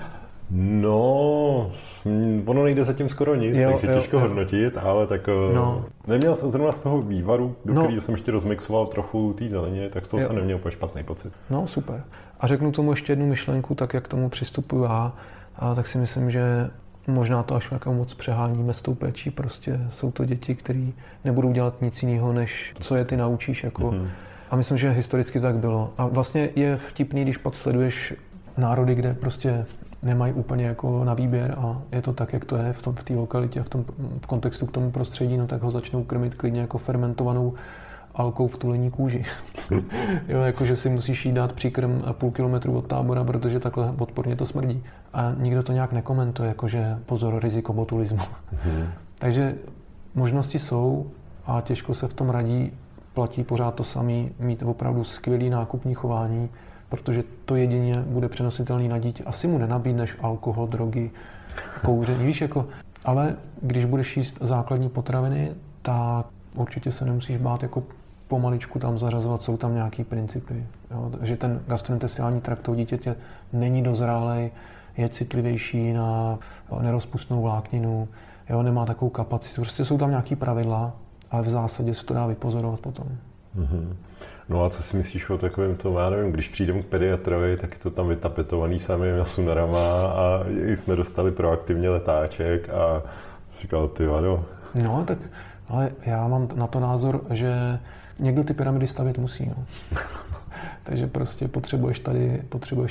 No, ono nejde zatím skoro nic, takže těžko hodnotit, ale tak neměl jsem zrovna z toho vývaru, do kterého jsem ještě rozmixoval trochu té zeleně, tak z toho jsem neměl úplně špatný pocit. No, super. A řeknu tomu ještě jednu myšlenku, tak jak k tomu přistupuju já, tak si myslím, že možná to až nějakou moc přeháníme s tou péčí, prostě jsou to děti, které nebudou dělat nic jiného, než co je ty naučíš. A myslím, že historicky tak bylo. A vlastně je vtipný, když pak sleduješ národy, kde prostě nemají úplně jako na výběr a je to tak, jak to je v té lokalitě a v kontextu k tomu prostředí, no tak ho začnou krmit klidně jako fermentovanou alkou v tulení kůži. Jo, jakože si musíš jí dát příkrm 0,5 kilometru od tábora, protože takhle odporně to smrdí. A nikdo to nějak nekomentuje, jakože pozor, riziko botulismu. Takže možnosti jsou a těžko se v tom radí, platí pořád to samý, mít opravdu skvělý nákupní chování, protože to jedině bude přenositelný na dítě. Asi mu nenabídneš alkohol, drogy, kouření, víš, jako. Ale když budeš jíst základní potraviny, tak určitě se nemusíš bát jako pomaličku tam zařazovat, jsou tam nějaký principy. Jo? Že ten gastrointestinální trakt toho dítěte není dozrálej, je citlivější na nerozpustnou vlákninu, jo? Nemá takovou kapacitu. Prostě jsou tam nějaký pravidla, ale v zásadě se to dá vypozorovat potom. No a co si myslíš o takovém tom, já nevím, když přijdeme k pediatrovi, tak je to tam vytapetovaný samým nasunarama a jsme dostali proaktivně letáček a říkal, ty vado. No tak, ale já mám na to názor, že někdo ty pyramidy stavět musí, no. Takže prostě potřebuješ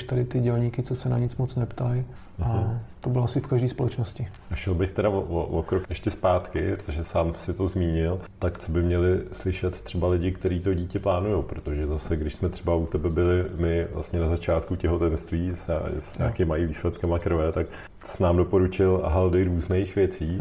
tady ty dělníky, co se na nic moc neptají. A to bylo asi v každé společnosti. A šel bych teda o krok ještě zpátky, protože sám si to zmínil, tak co by měli slyšet třeba lidi, kteří to dítě plánují, protože zase, když jsme třeba u tebe byli my vlastně na začátku těhotenství s nějakými výsledkama krve, tak jsi nám doporučil haldy různých věcí,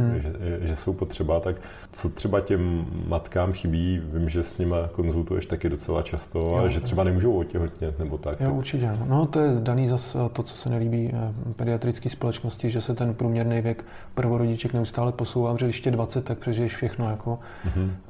že jsou potřeba, tak co třeba těm matkám chybí, vím, že s nimi konzultuješ taky docela často, a že třeba nemůžou otěhotnět nebo tak. Jo, určitě. No to je daný zase to, co se nelíbí pediatrické společnosti, že se ten průměrný věk prvorodiček neustále posouvá, protože když je 20, tak přežiješ všechno, jako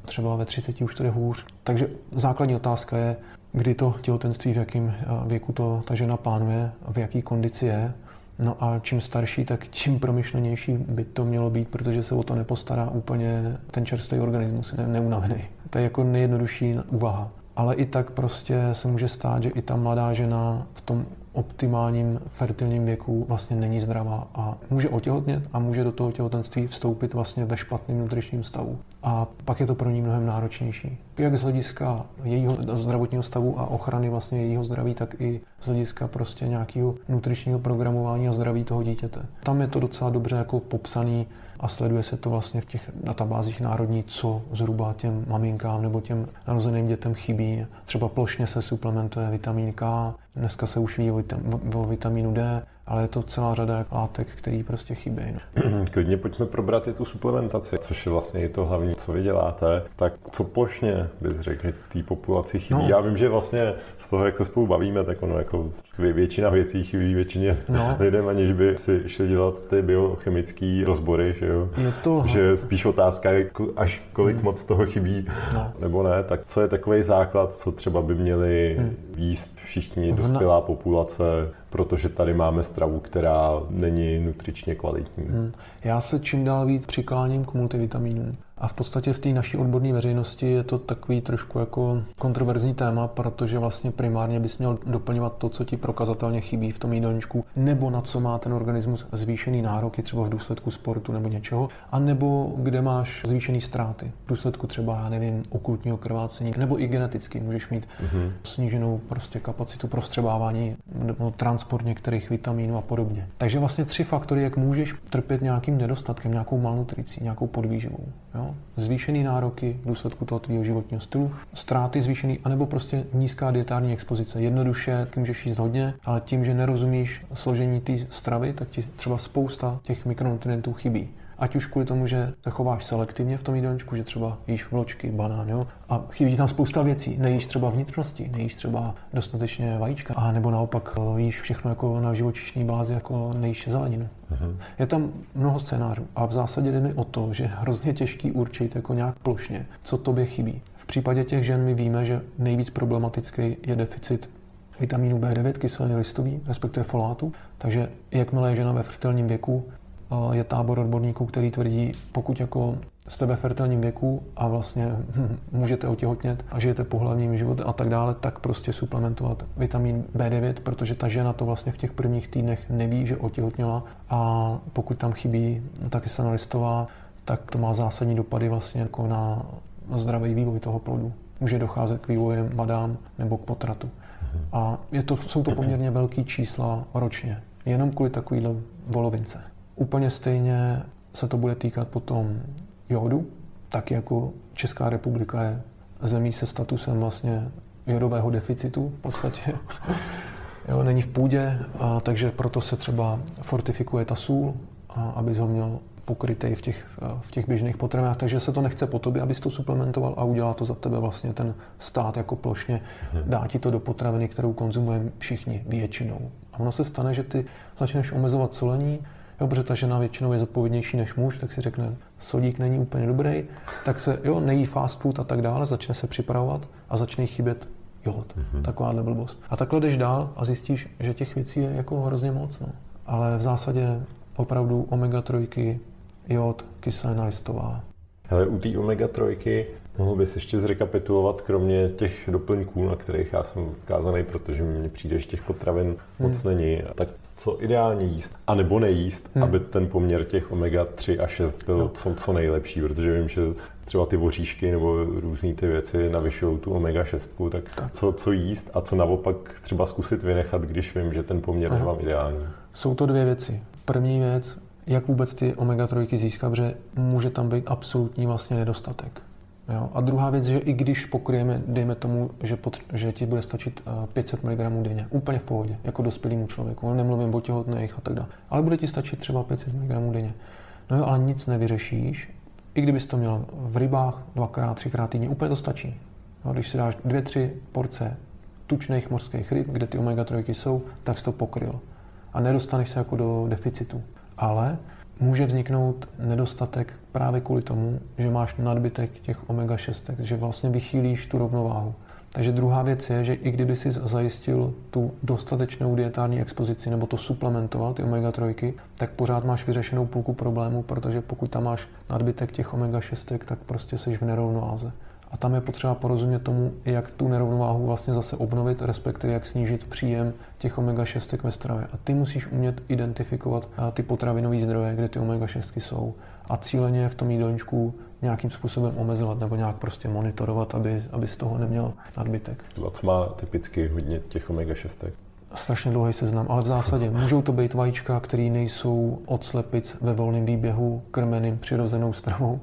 třeba ve 30 už to je hůř. Takže základní otázka je, kdy to těhotenství, v jakém věku to ta žena plánuje, v jaký kondici je. No a čím starší, tak tím promyšlenější by to mělo být, protože se o to nepostará úplně ten čerstvý organismus, neunavený. To je jako nejjednodušší úvaha. Ale i tak prostě se může stát, že i ta mladá žena v tom optimálním fertilním věku vlastně není zdravá a může otěhotnět a může do toho těhotenství vstoupit vlastně ve špatném nutričním stavu. A pak je to pro ní mnohem náročnější. Jak z hlediska jejího zdravotního stavu a ochrany vlastně jejího zdraví, tak i z hlediska prostě nějakého nutričního programování a zdraví toho dítěte. Tam je to docela dobře jako popsaný a sleduje se to vlastně v těch databázích národní, co zhruba těm maminkám nebo těm narozeným dětem chybí. Třeba plošně se suplementuje vitamin K, dneska se už ví o vitaminu D, ale je to celá řada látek, který prostě chybí. No. Klidně pojďme probrat i tu suplementaci, což je vlastně i to hlavní, co vy děláte. Tak co plošně bys řekl, že té populaci chybí? No. Já vím, že vlastně z toho, jak se spolu bavíme, tak ono jako většina věcí chybí většině lidem, aniž by si šli dělat ty biochemické rozbory, že jo? Je to... že spíš otázka je, až kolik moc toho chybí, nebo ne. Tak co je takový základ, co třeba by měli jíst všichni dospělá populace, protože tady máme stravu, která není nutričně kvalitní. Já se čím dál víc přikláním k multivitamínům. A v podstatě v té naší odborné veřejnosti je to takový trošku jako kontroverzní téma, protože vlastně primárně bys měl doplňovat to, co ti prokazatelně chybí v tom jídelníčku, nebo na co má ten organismus zvýšený nároky, třeba v důsledku sportu nebo něčeho, a nebo kde máš zvýšený ztráty. V důsledku třeba, já nevím, okultního krvácení, nebo i geneticky můžeš mít sníženou prostě kapacitu pro vstřebávání nebo transport některých vitaminů a podobně. Takže vlastně 3 faktory, jak můžeš trpět nějakým nedostatkem, nějakou malnutricí, nějakou podvýživou, jo? znamená zvýšený nároky v důsledku toho tvýho životního stylu, ztráty zvýšený, anebo prostě nízká dietární expozice. Jednoduše, tím, že jíst hodně, ale tím, že nerozumíš složení té stravy, tak ti třeba spousta těch mikronutrientů chybí. Ať už kvůli tomu, že se chováš selektivně v tom jídelníčku, že třeba jíš vločky, banán, jo, a chybí tam spousta věcí. Nejíš třeba vnitřnosti, nejíš třeba dostatečně vajíčka, a nebo naopak jíš všechno jako na živočišní bázi, jako nejíš zeleninu. Mhm. Je tam mnoho scénářů a v zásadě jde mi o to, že je hrozně těžký určit jako nějak plošně, co tobě chybí. V případě těch žen my víme, že nejvíc problematický je deficit vitamínu B9, kyseliny listový, respektive folátu, takže jakmile je žena ve fertilním věku, je tábor odborníků, který tvrdí, pokud jako jste ve fertilním věku a vlastně můžete otěhotnět a žijete pohlavním životem a tak dále, tak prostě suplementovat vitamin B9, protože ta žena to vlastně v těch prvních týdnech neví, že otěhotněla, a pokud tam chybí ta kyselina listová, tak to má zásadní dopady vlastně jako na zdravý vývoj toho plodu. Může docházet k vývojem vadám nebo k potratu. A jsou to poměrně velký čísla ročně, jenom kvůli takovýhle volovince. Úplně stejně se to bude týkat potom jodu, tak jako Česká republika je zemí se statusem vlastně jodového deficitu v podstatě. Jo, není v půdě, a takže proto se třeba fortifikuje ta sůl, aby ho měl pokrytej v těch běžných potravinách, takže se to nechce po tobě, abys to suplementoval, a udělá to za tebe vlastně ten stát jako plošně, dá ti to do potraviny, kterou konzumujeme všichni většinou. A ono se stane, že ty začneš omezovat solení. Jo, protože ta žena většinou je zodpovědnější než muž, tak si řekne, sodík není úplně dobrý, tak se nejí fast food a tak dále, začne se připravovat a začne chybět jod. Takováhle blbost. A takhle jdeš dál a zjistíš, že těch věcí je jako hrozně moc. No. Ale v zásadě opravdu omega-3, jod, kyselina listová. Hele, u té omega-3 mohl bys ještě zrekapitulovat, kromě těch doplňků, na kterých já jsem ukázaný, protože mi přijde, že těch potravin moc není, tak co ideálně jíst, anebo nejíst, aby ten poměr těch omega-3 a 6 byl co nejlepší, protože vím, že třeba ty oříšky nebo různý ty věci navyšují tu omega-6, tak. Co jíst a co naopak třeba zkusit vynechat, když vím, že ten poměr nemám ideální. Jsou to dvě věci. První věc, jak vůbec ty omega-3 získat, protože může tam být absolutní vlastně nedostatek. Jo. A druhá věc, že i když pokryjeme, dejme tomu, že ti bude stačit 500 mg denně, úplně v pohodě, jako dospělému člověku, nemluvím o těhotných a tak dále, ale bude ti stačit třeba 500 mg denně. No jo, ale nic nevyřešíš, i kdybys to měl v rybách 2x, 3x týdně, úplně to stačí. Jo, když si dáš 2-3 porce tučných mořských ryb, kde ty omega-3 jsou, tak jsi to pokryl a nedostaneš se jako do deficitu. Ale může vzniknout nedostatek právě kvůli tomu, že máš nadbytek těch omega-6, že vlastně vychýlíš tu rovnováhu. Takže druhá věc je, že i kdyby si zajistil tu dostatečnou dietární expozici nebo to suplementoval, ty omega-3, tak pořád máš vyřešenou půlku problému, protože pokud tam máš nadbytek těch omega-6, tak prostě jsi v nerovnováze. A tam je potřeba porozumět tomu, jak tu nerovnováhu vlastně zase obnovit, respektive jak snížit příjem těch omega-6 ve stravě. A ty musíš umět identifikovat ty potravinové zdroje, kde ty omega-6 jsou, a cíleně v tom jídelníčku nějakým způsobem omezovat nebo nějak prostě monitorovat, aby z toho neměl nadbytek. A co má typicky hodně těch omega-6? Strašně dlouhý seznam, ale v zásadě můžou to být vajíčka, které nejsou od slepic ve volném výběhu krmeným přirozenou stravou,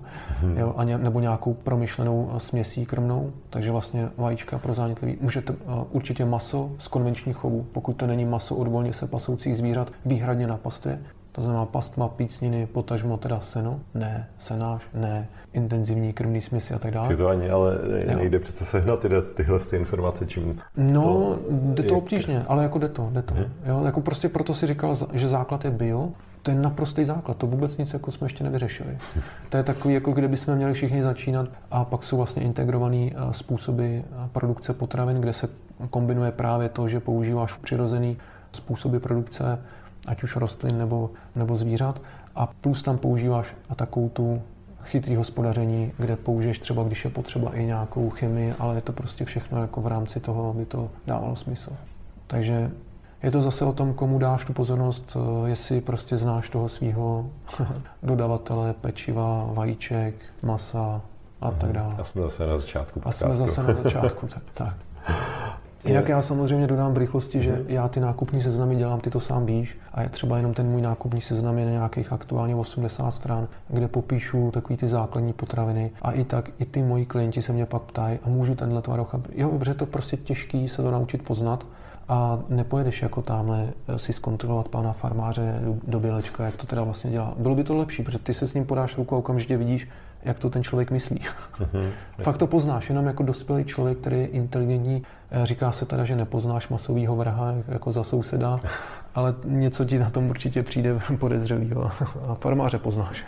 jo, nebo nějakou promyšlenou směsí krmnou, takže vlastně vajíčka pro zánětlivý. Může to určitě maso z konvenčních chovů, pokud to není maso od volně se pasoucích zvířat výhradně na pastvě, to znamená pastva, pícniny, potažmo teda seno, ne, senář, ne, intenzivní krmný směsi a tak dále. Přizvání, ale nejde přece sehnat tyhle informace, čím no, jde to obtížně, ale jako jde to. Jo, jako prostě proto si říkal, že základ je bio, to je naprostý základ, to vůbec nic jako jsme ještě nevyřešili. To je takový, jako kde bychom měli všichni začínat, a pak jsou vlastně integrované způsoby produkce potravin, kde se kombinuje právě to, že používáš přirozený způsoby produkce, ať už rostlin nebo zvířat, a plus tam používáš a takovou tu chytrý hospodaření, kde použiješ třeba, když je potřeba, i nějakou chemii, ale je to prostě všechno jako v rámci toho, aby to dávalo smysl. Takže je to zase o tom, komu dáš tu pozornost, jestli prostě znáš toho svého dodavatele pečiva, vajíček, masa a tak dále. A jsme zase na začátku. Tak. Jinak já samozřejmě dodám v rychlosti, že já ty nákupní seznamy dělám, ty to sám víš, a je třeba jenom ten můj nákupní seznam je na nějakých aktuálně 80 stran, kde popíšu takový ty základní potraviny a i tak i ty moji klienti se mě pak ptají a můžu tenhle tvaroch, jo, protože to prostě těžký se to naučit poznat a nepojedeš jako tamhle si zkontrolovat pána farmáře do bělečka, jak to teda vlastně dělá. Bylo by to lepší, protože ty se s ním podáš ruku a okamžitě vidíš, jak to ten člověk myslí. Fakt to poznáš, jenom jako dospělý člověk, který je inteligentní. Říká se teda, že nepoznáš masovýho vraha jako za souseda, ale něco ti na tom určitě přijde podezřelýho a farmáře poznáš.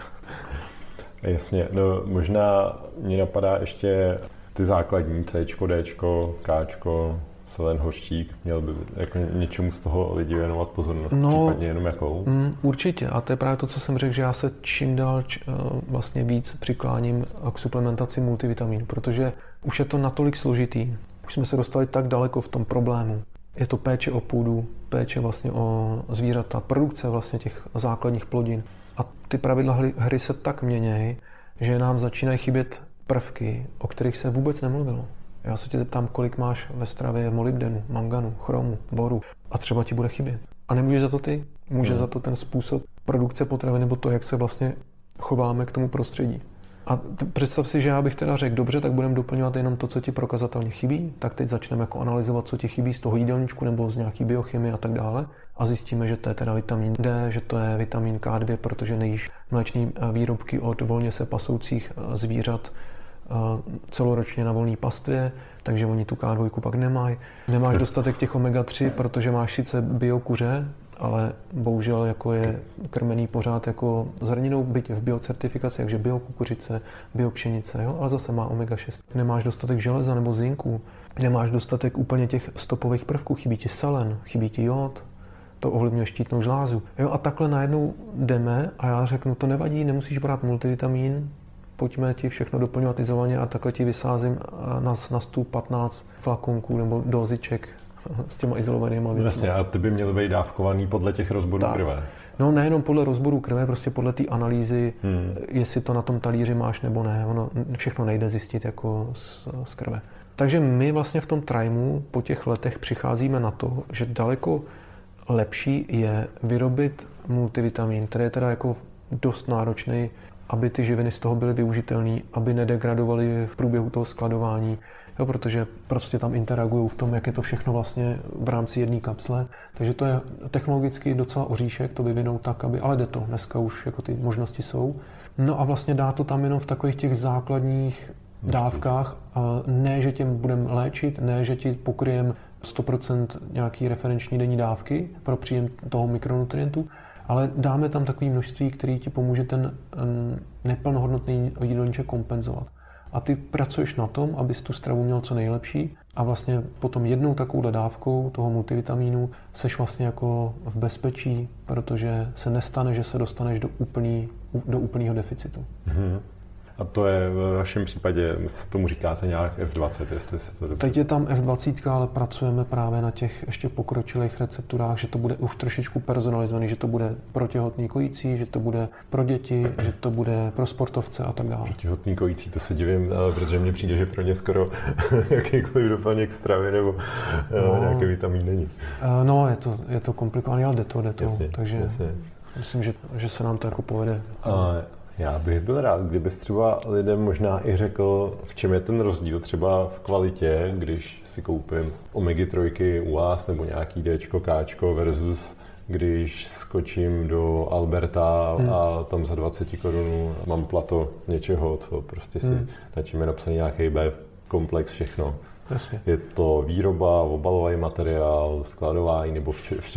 Jasně, no možná mě napadá ještě ty základní Cčko, Dčko, Kčko, selen, hořčík, měl by jako něčemu z toho lidi věnovat pozornost, případně jenom jakou? Určitě a to je právě to, co jsem řekl, že já se čím dál vlastně víc přikláním k suplementaci multivitamin, protože už je to natolik složitý, už jsme se dostali tak daleko v tom problému. Je to péče o půdu, péče vlastně o zvířata, produkce vlastně těch základních plodin a ty pravidla hry se tak měnějí, že nám začínají chybět prvky, o kterých se vůbec nemluvilo. Já se tě zeptám, kolik máš ve stravě molybdenu, manganu, chromu, boru a třeba ti bude chybět. A nemůžeš za to ty, může za to ten způsob produkce potravy nebo to, jak se vlastně chováme k tomu prostředí. A představ si, že já bych teda řekl, dobře, tak budeme doplňovat jenom to, co ti prokazatelně chybí, tak teď začneme jako analyzovat, co ti chybí z toho jídelníčku nebo z nějaký biochemie a tak dále a zjistíme, že to je teda vitamin D, že to je vitamin K2, protože nejíš mléčný výrobky od volně se pasoucích zvířat celoročně na volné pastvě, takže oni tu K2 pak nemají. Nemáš dostatek těch omega-3, protože máš sice biokuře, ale bohužel jako je krmený pořád jako zrninou, byť v biocertifikaci, takže biokukuřice, biopšenice, jo? Ale zase má omega-6. Nemáš dostatek železa nebo zinku, nemáš dostatek úplně těch stopových prvků, chybí ti selen, chybí ti jód, to ovlivňuje štítnou žlázu. Jo? A takhle najednou jdeme a já řeknu, to nevadí, nemusíš brát multivitamin, pojďme ti všechno doplňovat izolovaně a takhle ti vysázím na stůl 15 flakonků nebo doziček s těma izolovanýma věcmi. Vlastně, a ty by měl být dávkovaný podle těch rozborů krve. No nejenom podle rozborů krve, prostě podle té analýzy, jestli to na tom talíři máš nebo ne. Ono všechno nejde zjistit jako z krve. Takže my vlastně v tom Trimeu po těch letech přicházíme na to, že daleko lepší je vyrobit multivitamin, který je teda jako dost náročný, aby ty živiny z toho byly využitelné, aby nedegradovaly v průběhu toho skladování, jo, protože prostě tam interagují v tom, jak je to všechno vlastně v rámci jedné kapsle. Takže to je technologicky docela oříšek, to vyvinou tak, aby, ale jde to, dneska už jako ty možnosti jsou. No a vlastně dá to tam jenom v takových těch základních dávkách, ne, že těm budeme léčit, ne, že ti pokryjeme 100% nějaký referenční denní dávky pro příjem toho mikronutrientu, ale dáme tam takové množství, který ti pomůže ten neplnohodnotný jídelníček kompenzovat. A ty pracuješ na tom, abys tu stravu měl co nejlepší a vlastně potom jednou takovou dávkou toho multivitamínu seš vlastně jako v bezpečí, protože se nestane, že se dostaneš do úplného deficitu. A to je v našem případě, tomu říkáte nějak F20, jestli se to dobře... Teď je tam F20, ale pracujeme právě na těch ještě pokročilých recepturách, že to bude už trošičku personalizovaný, že to bude pro těhotný kojící, že to bude pro děti, že to bude pro sportovce a tak dále. Pro těhotný kojící, to se divím, ale protože mně přijde, že pro ně skoro jakýkoliv doplněk stravy nebo nějaký vitamin není. No, je to komplikované, ale jde to, jasně, takže jasně. Myslím, že se nám to jako povede. Já bych byl rád, kdybys třeba lidem možná i řekl, v čem je ten rozdíl třeba v kvalitě, když si koupím omega-3 u vás nebo nějaký Dčko, Kčko versus když skočím do Alberta a tam za 20 korun mám plato něčeho, co prostě si na čem je napsaný nějaký B, komplex, všechno. Jasně. Je to výroba, obalový materiál, skladování, nebo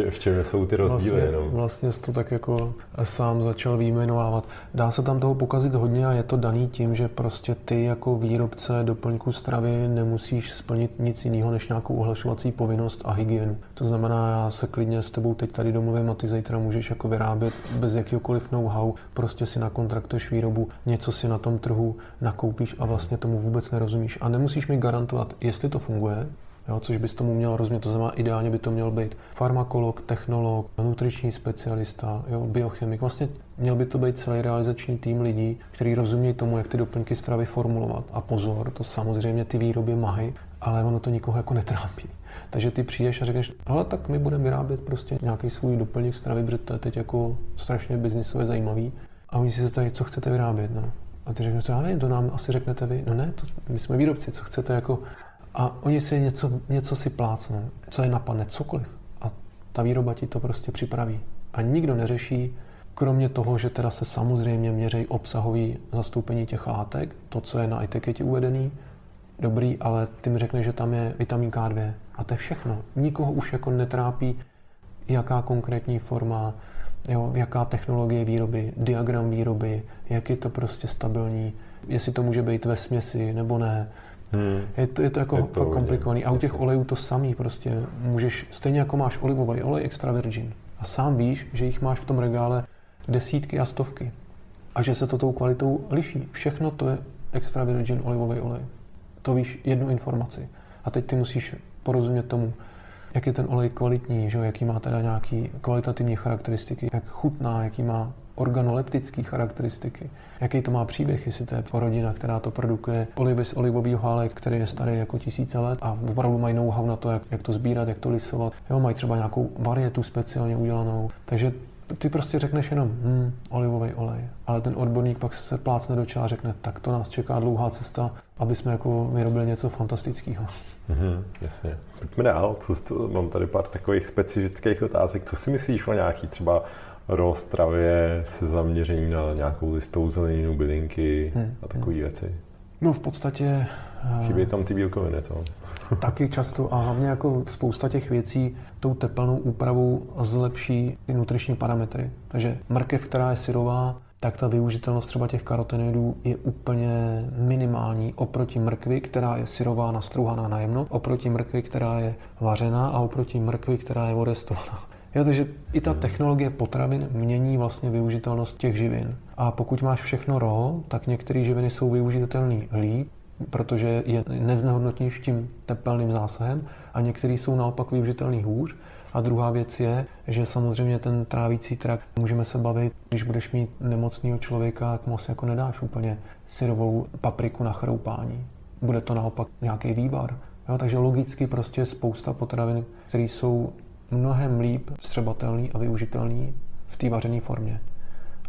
v čem jsou ty rozdíly? Vlastně jsi to tak jako sám začal vyjmenovávat. Dá se tam toho pokazit hodně a je to daný tím, že prostě ty jako výrobce doplňku stravy nemusíš splnit nic jiného než nějakou ohlašovací povinnost a hygienu. To znamená, já se klidně s tebou teď tady domluvím a ty zítra můžeš jako vyrábět bez jakýkoliv know-how, prostě si nakontraktuješ výrobu, něco si na tom trhu nakoupíš a vlastně tomu vůbec nerozumíš. A nemusíš mi garantovat, jestli to funguje, jo, což bys tomu měl rozumět, to znamená, ideálně by to měl být farmakolog, technolog, nutriční specialista, jo, biochemik. Vlastně měl by to být celý realizační tým lidí, kteří rozumějí tomu, jak ty doplňky stravy formulovat. A pozor, to samozřejmě ty výroby mají ale ono to nikoho jako netrápí. Takže ty přijdeš a řekneš, hele, tak my budeme vyrábět prostě nějaký svůj doplněk stravy, protože to je teď jako strašně biznisově zajímavý. A oni si zeptají, co chcete vyrábět, no. A ty řekneš, já nevím, to nám asi řeknete vy. No ne, to, my jsme výrobci, co chcete jako... A oni si něco si plácnou, co je napadne, cokoliv. A ta výroba ti to prostě připraví. A nikdo neřeší, kromě toho, že teda se samozřejmě měří obsahový zastoupení těch látek, to, co je na etiketě uvedený, dobrý, ale ty mi řekneš, že tam je vitamin K2. A to je všechno. Nikoho už jako netrápí, jaká konkrétní forma, jo, jaká technologie výroby, diagram výroby, jak je to prostě stabilní, jestli to může být ve směsi nebo ne. Je to jako je to komplikovaný. A u těch olejů to samý prostě můžeš, stejně jako máš olivový olej extra virgin. A sám víš, že jich máš v tom regále desítky a stovky. A že se to tou kvalitou liší. Všechno to je extra virgin olivový olej. To víš jednu informaci. A teď ty musíš porozumět tomu, jak je ten olej kvalitní, že? Jaký má teda nějaký kvalitativní charakteristiky, jak chutná, jaký má organoleptické charakteristiky, jaký to má příběh, jestli to je rodina, která to produkuje olivy z olivového hále, který je starý jako tisíce let a opravdu mají know-how na to, jak to sbírat, jak to lisovat. Jo, mají třeba nějakou varietu speciálně udělanou. Takže ty prostě řekneš jenom olivový olej, ale ten odborník pak se plácne do čela a řekne, tak to nás čeká dlouhá cesta, aby jsme jako vyrobili něco fantastického. Jasně. Pojďme dál, mám tady pár takových specifických otázek. Co si myslíš o nějaký třeba roztravě se zaměření na nějakou listovou zeleninu, bylinky a takové věci? No v podstatě... Chybí tam ty bílkoviny, co? Taky často a hlavně jako spousta těch věcí tou tepelnou úpravou zlepší ty nutriční parametry. Takže mrkev, která je syrová, tak ta využitelnost třeba těch karotenoidů je úplně minimální oproti mrkvi, která je syrová, nastrouhaná na jemno, oproti mrkvi, která je vařená a oproti mrkvi, která je orestovaná. Jo, takže i ta technologie potravin mění vlastně využitelnost těch živin. A pokud máš všechno raw, tak některé živiny jsou využitelné líp, protože je neznehodnotníš tím tepelným zásahem a některé jsou naopak využitelný hůř. A druhá věc je, že samozřejmě ten trávící trakt, můžeme se bavit, když budeš mít nemocného člověka, tak mu asi jako nedáš úplně syrovou papriku na chroupání. Bude to naopak nějaký vývar. Jo, takže logicky prostě spousta potravin, které jsou mnohem líp střebatelný a využitelný v té vařené formě.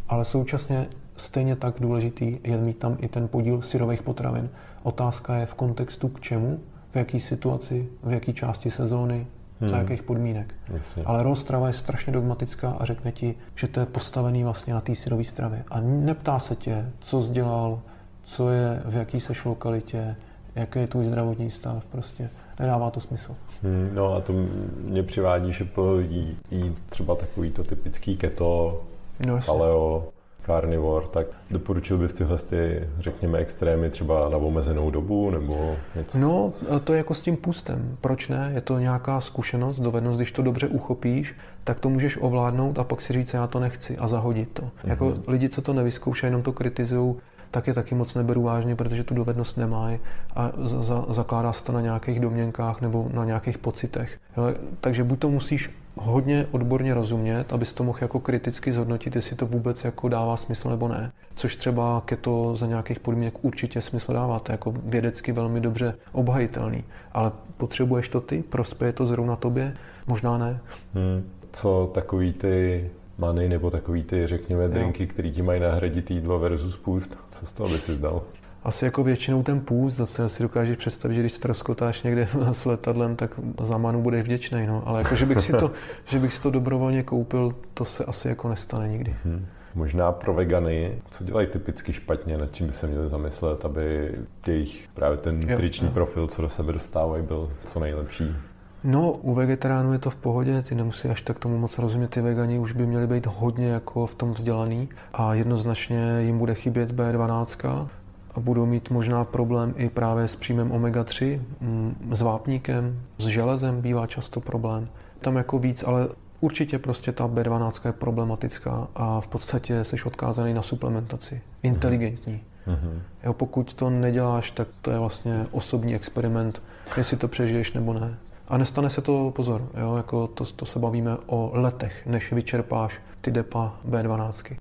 Ale současně stejně tak důležitý je mít tam i ten podíl syrových potravin. Otázka je v kontextu k čemu, v jaké situaci, v jaké části sezóny, za jakých podmínek. Jasně. Ale raw strava je strašně dogmatická a řekne ti, že to je postavený vlastně na té syrové stravě. A neptá se tě, co jsi dělal, co je, v jaký seš lokalitě, jaký je tvůj zdravotní stav prostě. Nedává to smysl. No a to mě přivádí, že jít třeba takový to typický keto, no, paleo, carnivore, tak doporučil bys tyhle ty, řekněme, extrémy třeba na omezenou dobu nebo něco? No, to je jako s tím pustem. Proč ne? Je to nějaká zkušenost, dovednost, když to dobře uchopíš, tak to můžeš ovládnout a pak si říct, já to nechci a zahodit to. Jako lidi, co to nevyzkoušají, jenom to kritizují, tak je taky moc neberu vážně, protože tu dovednost nemají a zakládá se to na nějakých domněnkách nebo na nějakých pocitech. Jo, takže buď to musíš hodně odborně rozumět, abys to mohl jako kriticky zhodnotit, jestli to vůbec jako dává smysl nebo ne. Což třeba keto za nějakých podmínek určitě smysl dává, to je jako vědecky velmi dobře obhajitelný. Ale potřebuješ to ty? Prospěje to zrovna tobě? Možná ne. Co takový ty... many nebo takový ty, řekněme, drinky, které ti mají nahradit jídlo versus půst. Co z toho by si zdal? Asi jako většinou ten půst, zase si dokážeš představit, že když ztroskotáš někde s letadlem, tak za manu budeš vděčnej, no. Ale jako, že bych si to dobrovolně koupil, to se asi jako nestane nikdy. Možná pro vegany, co dělají typicky špatně, nad čím by se měli zamyslet, aby jejich právě ten nutriční profil, co do sebe dostávají, byl co nejlepší? No, u vegetariánů je to v pohodě, ty nemusí až tak tomu moc rozumět, ty vegani už by měli být hodně jako v tom vzdělaný a jednoznačně jim bude chybět B12 a budou mít možná problém i právě s příjmem omega-3, s vápníkem, s železem bývá často problém. Tam jako víc, ale určitě prostě ta B12 je problematická a v podstatě jsi odkázaný na suplementaci, inteligentní. Jo, pokud to neděláš, tak to je vlastně osobní experiment, jestli to přežiješ nebo ne. A nestane se to, pozor, jo, jako to se bavíme o letech, než vyčerpáš ty depa B12.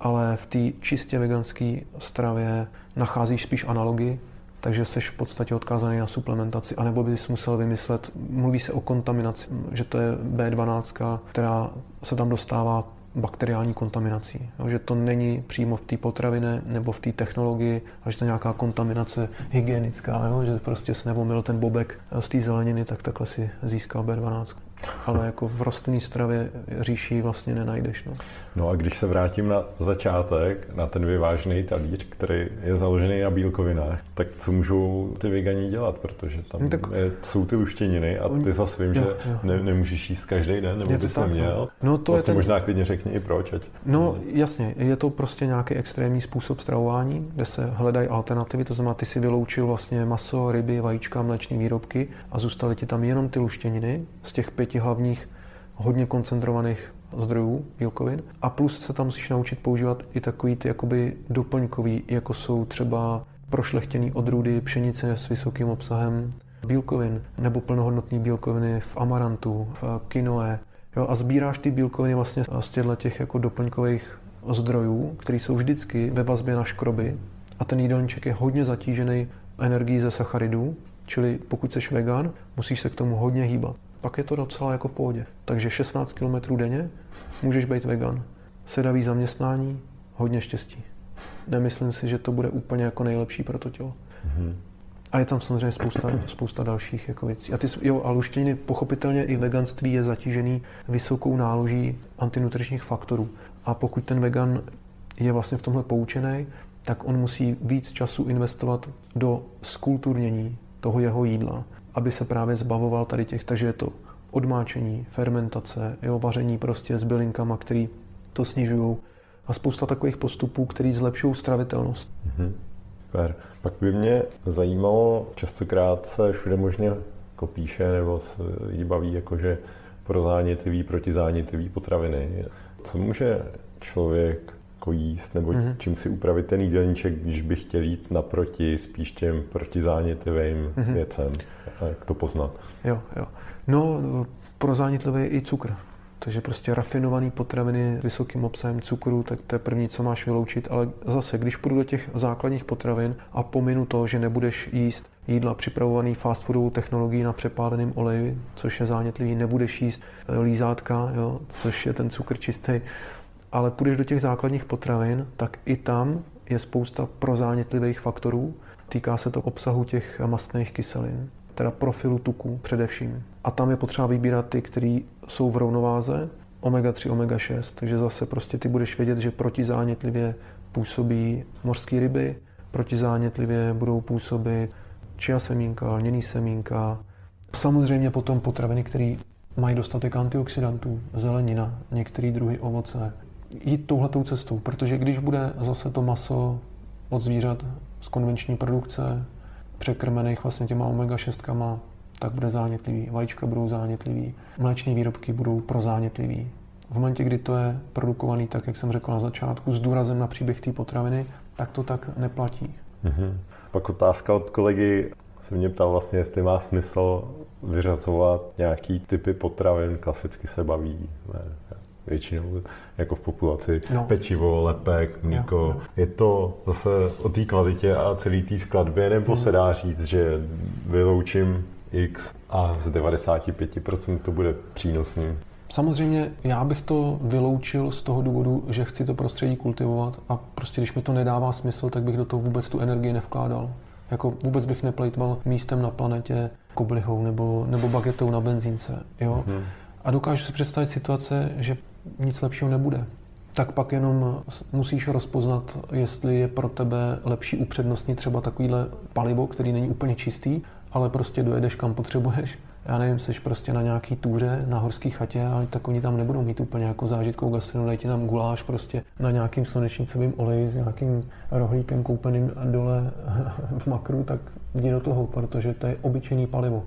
Ale v té čistě veganské stravě nacházíš spíš analogy takže seš v podstatě odkázaný na suplementaci, anebo bys musel vymyslet, mluví se o kontaminaci, že to je B12, která se tam dostává bakteriální kontaminací. Že to není přímo v té potravině nebo v té technologii, ale že to je nějaká kontaminace hygienická, jo? Že prostě se nevomil ten bobek z té zeleniny, tak takhle si získá B12. Ale jako v rostlinné stravě říši vlastně nenajdeš. No a když se vrátím na začátek, na ten vyvážený talíř, který je založený na bílkovinách, tak co můžou ty vegani dělat, protože tam no, jsou ty luštěniny a ty zase vím, že nemůžeš jíst každý den, nebo bys neměl. No to vlastně je ten... možná klidně řekni i proč. No jasně, je to prostě nějaký extrémní způsob stravování, kde se hledají alternativy, to znamená, ty si vyloučil vlastně maso, ryby, vajíčka, mléčné výrobky a zůstaly ti tam jenom ty luštěniny z těch 5 hlavních hodně koncentrovaných zdrojů bílkovin a plus se tam musíš naučit používat i takový ty jakoby doplňkový, jako jsou třeba prošlechtěný odrůdy pšenice s vysokým obsahem bílkovin nebo plnohodnotné bílkoviny v amarantu, v kinoe. Jo, a sbíráš ty bílkoviny vlastně z těch jako doplňkových zdrojů, které jsou vždycky ve vazbě na škroby a ten jídelníček je hodně zatížený energií ze sacharidů, čili pokud seš vegan, musíš se k tomu hodně hýbat. Pak je to docela jako v pohodě. Takže 16 km denně můžeš být vegan. Sedavý zaměstnání, hodně štěstí. Nemyslím si, že to bude úplně jako nejlepší pro to tělo. Mm-hmm. A je tam samozřejmě spousta dalších jako věcí. A, a luštěniny, pochopitelně i veganství je zatížený vysokou náloží antinutričních faktorů. A pokud ten vegan je vlastně v tomhle poučený, tak on musí víc času investovat do zkulturnění toho jeho jídla, aby se právě zbavoval tady těch, takže je to odmáčení, fermentace, vaření prostě s bylinkama, který to snižují a spousta takových postupů, který zlepšují stravitelnost. Mm-hmm. Super. Pak by mě zajímalo, častokrát se všude možně kopíše nebo se lidi baví, jakože pro zánětlivý, proti zánětlivý potraviny. Co může člověk jíst, nebo čím si upravit ten jídelníček, když by chtěl jít naproti spíš těm protizánětlivým věcem. Jak to poznat? Jo. No, pro zánětlivý je i cukr. Takže prostě rafinované potraviny s vysokým obsahem cukru, tak to je první, co máš vyloučit. Ale zase, když půjdu do těch základních potravin a pominu to, že nebudeš jíst jídla připravované fast foodovou technologií na přepáleném oleji, což je zánětlivý, nebudeš jíst lízátka, jo, což je ten cukr čistý, ale půjdeš do těch základních potravin, tak i tam je spousta prozánětlivých faktorů. Týká se to obsahu těch mastných kyselin, teda profilu tuků především. A tam je potřeba vybírat ty, které jsou v rovnováze, omega-3, omega-6. Takže zase prostě ty budeš vědět, že protizánětlivě působí mořské ryby, protizánětlivě budou působit chia semínka, lněný semínka. Samozřejmě potom potraviny, které mají dostatek antioxidantů, zelenina, některé druhy ovoce, jít touhletou cestou, protože když bude zase to maso od zvířat z konvenční produkce překrmených vlastně těma omega-6, tak bude zánětlivý, vajíčka budou zánětlivý, mléčné výrobky budou prozánětlivý. V momentě, kdy to je produkovaný, tak jak jsem řekl na začátku, s důrazem na příběh té potraviny, tak to tak neplatí. Mhm. Pak otázka od kolegy se mě ptal vlastně, jestli má smysl vyřazovat nějaký typy potravin, klasicky se baví, ne? Většinou jako v populaci, pečivo, lepek, mlíko. Jo. Je to zase o té kvalitě a celý té skladbě, nebo se dá říct, že vyloučím X a z 95% to bude přínosný? Samozřejmě já bych to vyloučil z toho důvodu, že chci to prostředí kultivovat a prostě když mi to nedává smysl, tak bych do toho vůbec tu energii nevkládal. Jako vůbec bych neplejtval místem na planetě koblihou nebo bagetou na benzínce. Jo? Mhm. A dokážu si představit situace, že nic lepšího nebude. Tak pak jenom musíš rozpoznat, jestli je pro tebe lepší upřednostnit třeba takovýhle palivo, který není úplně čistý, ale prostě dojedeš kam potřebuješ. Já nevím, jsi prostě na nějaký túře, na horský chatě a tak oni tam nebudou mít úplně jako zážitkou gastronomii, dají ti tam guláš prostě na nějakým slunečnicovým oleji s nějakým rohlíkem koupeným dole v makru, tak jdi do toho, protože to je obyčejný palivo.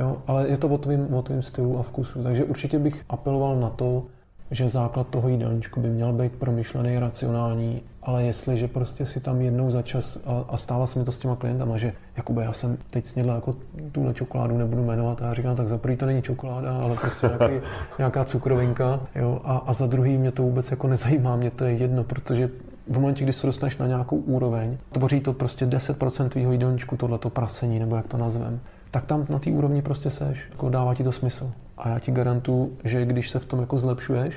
Jo, ale je to o tvým stylu a vkusu, takže určitě bych apeloval na to, že základ toho jídelníčku by měl být promyšlený, racionální, ale jestliže prostě si tam jednou za čas, a stává se mi to s těma klientama, že Jakube, já jsem teď snědla jako tuhle čokoládu, nebudu jmenovat, a já říkám, tak za prvý to není čokoláda, ale prostě nějaká cukrovinka, jo, a za druhý mě to vůbec jako nezajímá, mě to je jedno, protože v momentě, kdy se dostaneš na nějakou úroveň, tvoří to prostě 10% tvýho jídelníčku tohleto prasení, nebo jak to nazvem, tak tam na té úrovni prostě seš. Jako dává ti to smysl. A já ti garantuju, že když se v tom jako zlepšuješ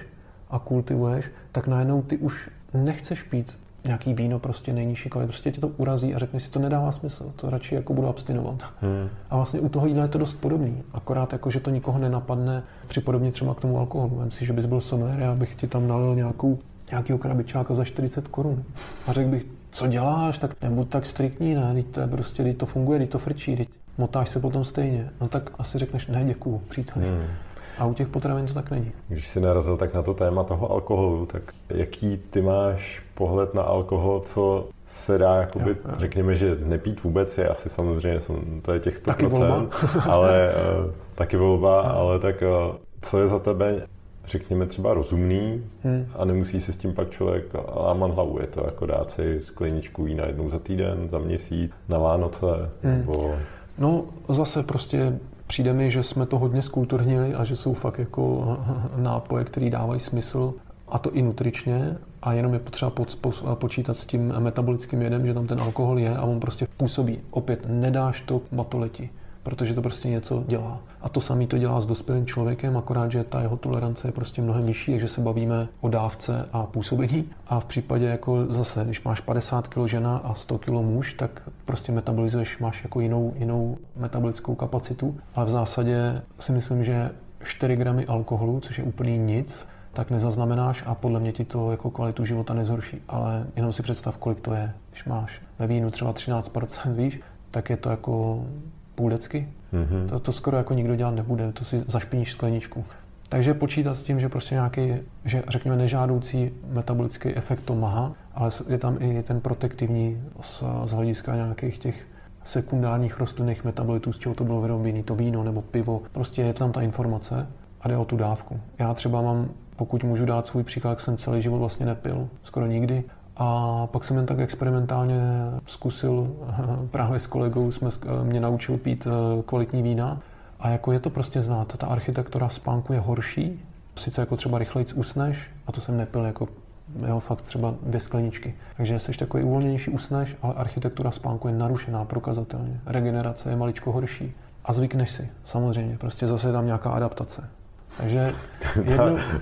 a kultivuješ, tak najednou ty už nechceš pít nějaký víno prostě nejnižší kvalit. Prostě tě to urazí a řekneš si, to nedává smysl, to radši jako budu abstinovat. A vlastně u toho jídla je to dost podobný. Akorát jako, že to nikoho nenapadne připodobně třeba k tomu alkoholu. Vem si, že bys byl sommelier, já bych ti tam nalil nějakýho krabičáka za 40 korun. A řekl bych, co děláš, tak nebuď tak striktní, ne, teď to funguje, teď to frčí, teď motáš se potom stejně. No tak asi řekneš, ne, děkuju, příteli. A u těch potravin to tak není. Když jsi narazil tak na to téma toho alkoholu, tak jaký ty máš pohled na alkohol, co se dá, jakoby, jo. Řekněme, že nepít vůbec je asi samozřejmě, to je těch 100%, taky volba. Ale taky volba, ale tak co je za tebe, řekněme, třeba rozumný a nemusí si s tím pak člověk lámat hlavu. Je to jako dát si skleničku vína jednou za týden, za měsíc, na Vánoce, nebo... No zase prostě přijde mi, že jsme to hodně zkulturnili a že jsou fakt jako nápoje, které dávají smysl, a to i nutričně, a jenom je potřeba počítat s tím metabolickým jedem, že tam ten alkohol je a on prostě působí. Opět nedáš to matoleti, protože to prostě něco dělá. A to samé to dělá s dospělým člověkem, akorát, že ta jeho tolerance je prostě mnohem vyšší, takže se bavíme o dávce a působení. A v případě jako zase, když máš 50 kg žena a 100 kg muž, tak prostě metabolizuješ, máš jako jinou metabolickou kapacitu. Ale v zásadě si myslím, že 4 gramy alkoholu, což je úplně nic, tak nezaznamenáš a podle mě ti to jako kvalitu života nezhorší. Ale jenom si představ, kolik to je. Když máš ve vínu třeba 13%, víš, tak je to jako... půldecky. To skoro jako nikdo dělat nebude, to si zašpiníš skleničku. Takže počítat s tím, že prostě nějaký, že řekněme nežádoucí metabolický efekt to má, ale je tam i ten protektivní z hlediska nějakých těch sekundárních rostlinných metabolitů, z čeho to bylo vyroběné, to víno nebo pivo. Prostě je tam ta informace a jde o tu dávku. Já třeba mám, pokud můžu dát svůj příklad, jak jsem celý život vlastně nepil, skoro nikdy. A pak jsem jen tak experimentálně zkusil, právě s kolegou mě naučil pít kvalitní vína. A jako je to prostě znát, ta architektura spánku je horší, sice jako třeba rychlejc usneš, a to jsem nepil jako fakt třeba 2 skleničky. Takže jsi takový uvolněnější, usneš, ale architektura spánku je narušená prokazatelně. Regenerace je maličko horší. A zvykneš si, samozřejmě, prostě zase je tam nějaká adaptace. Takže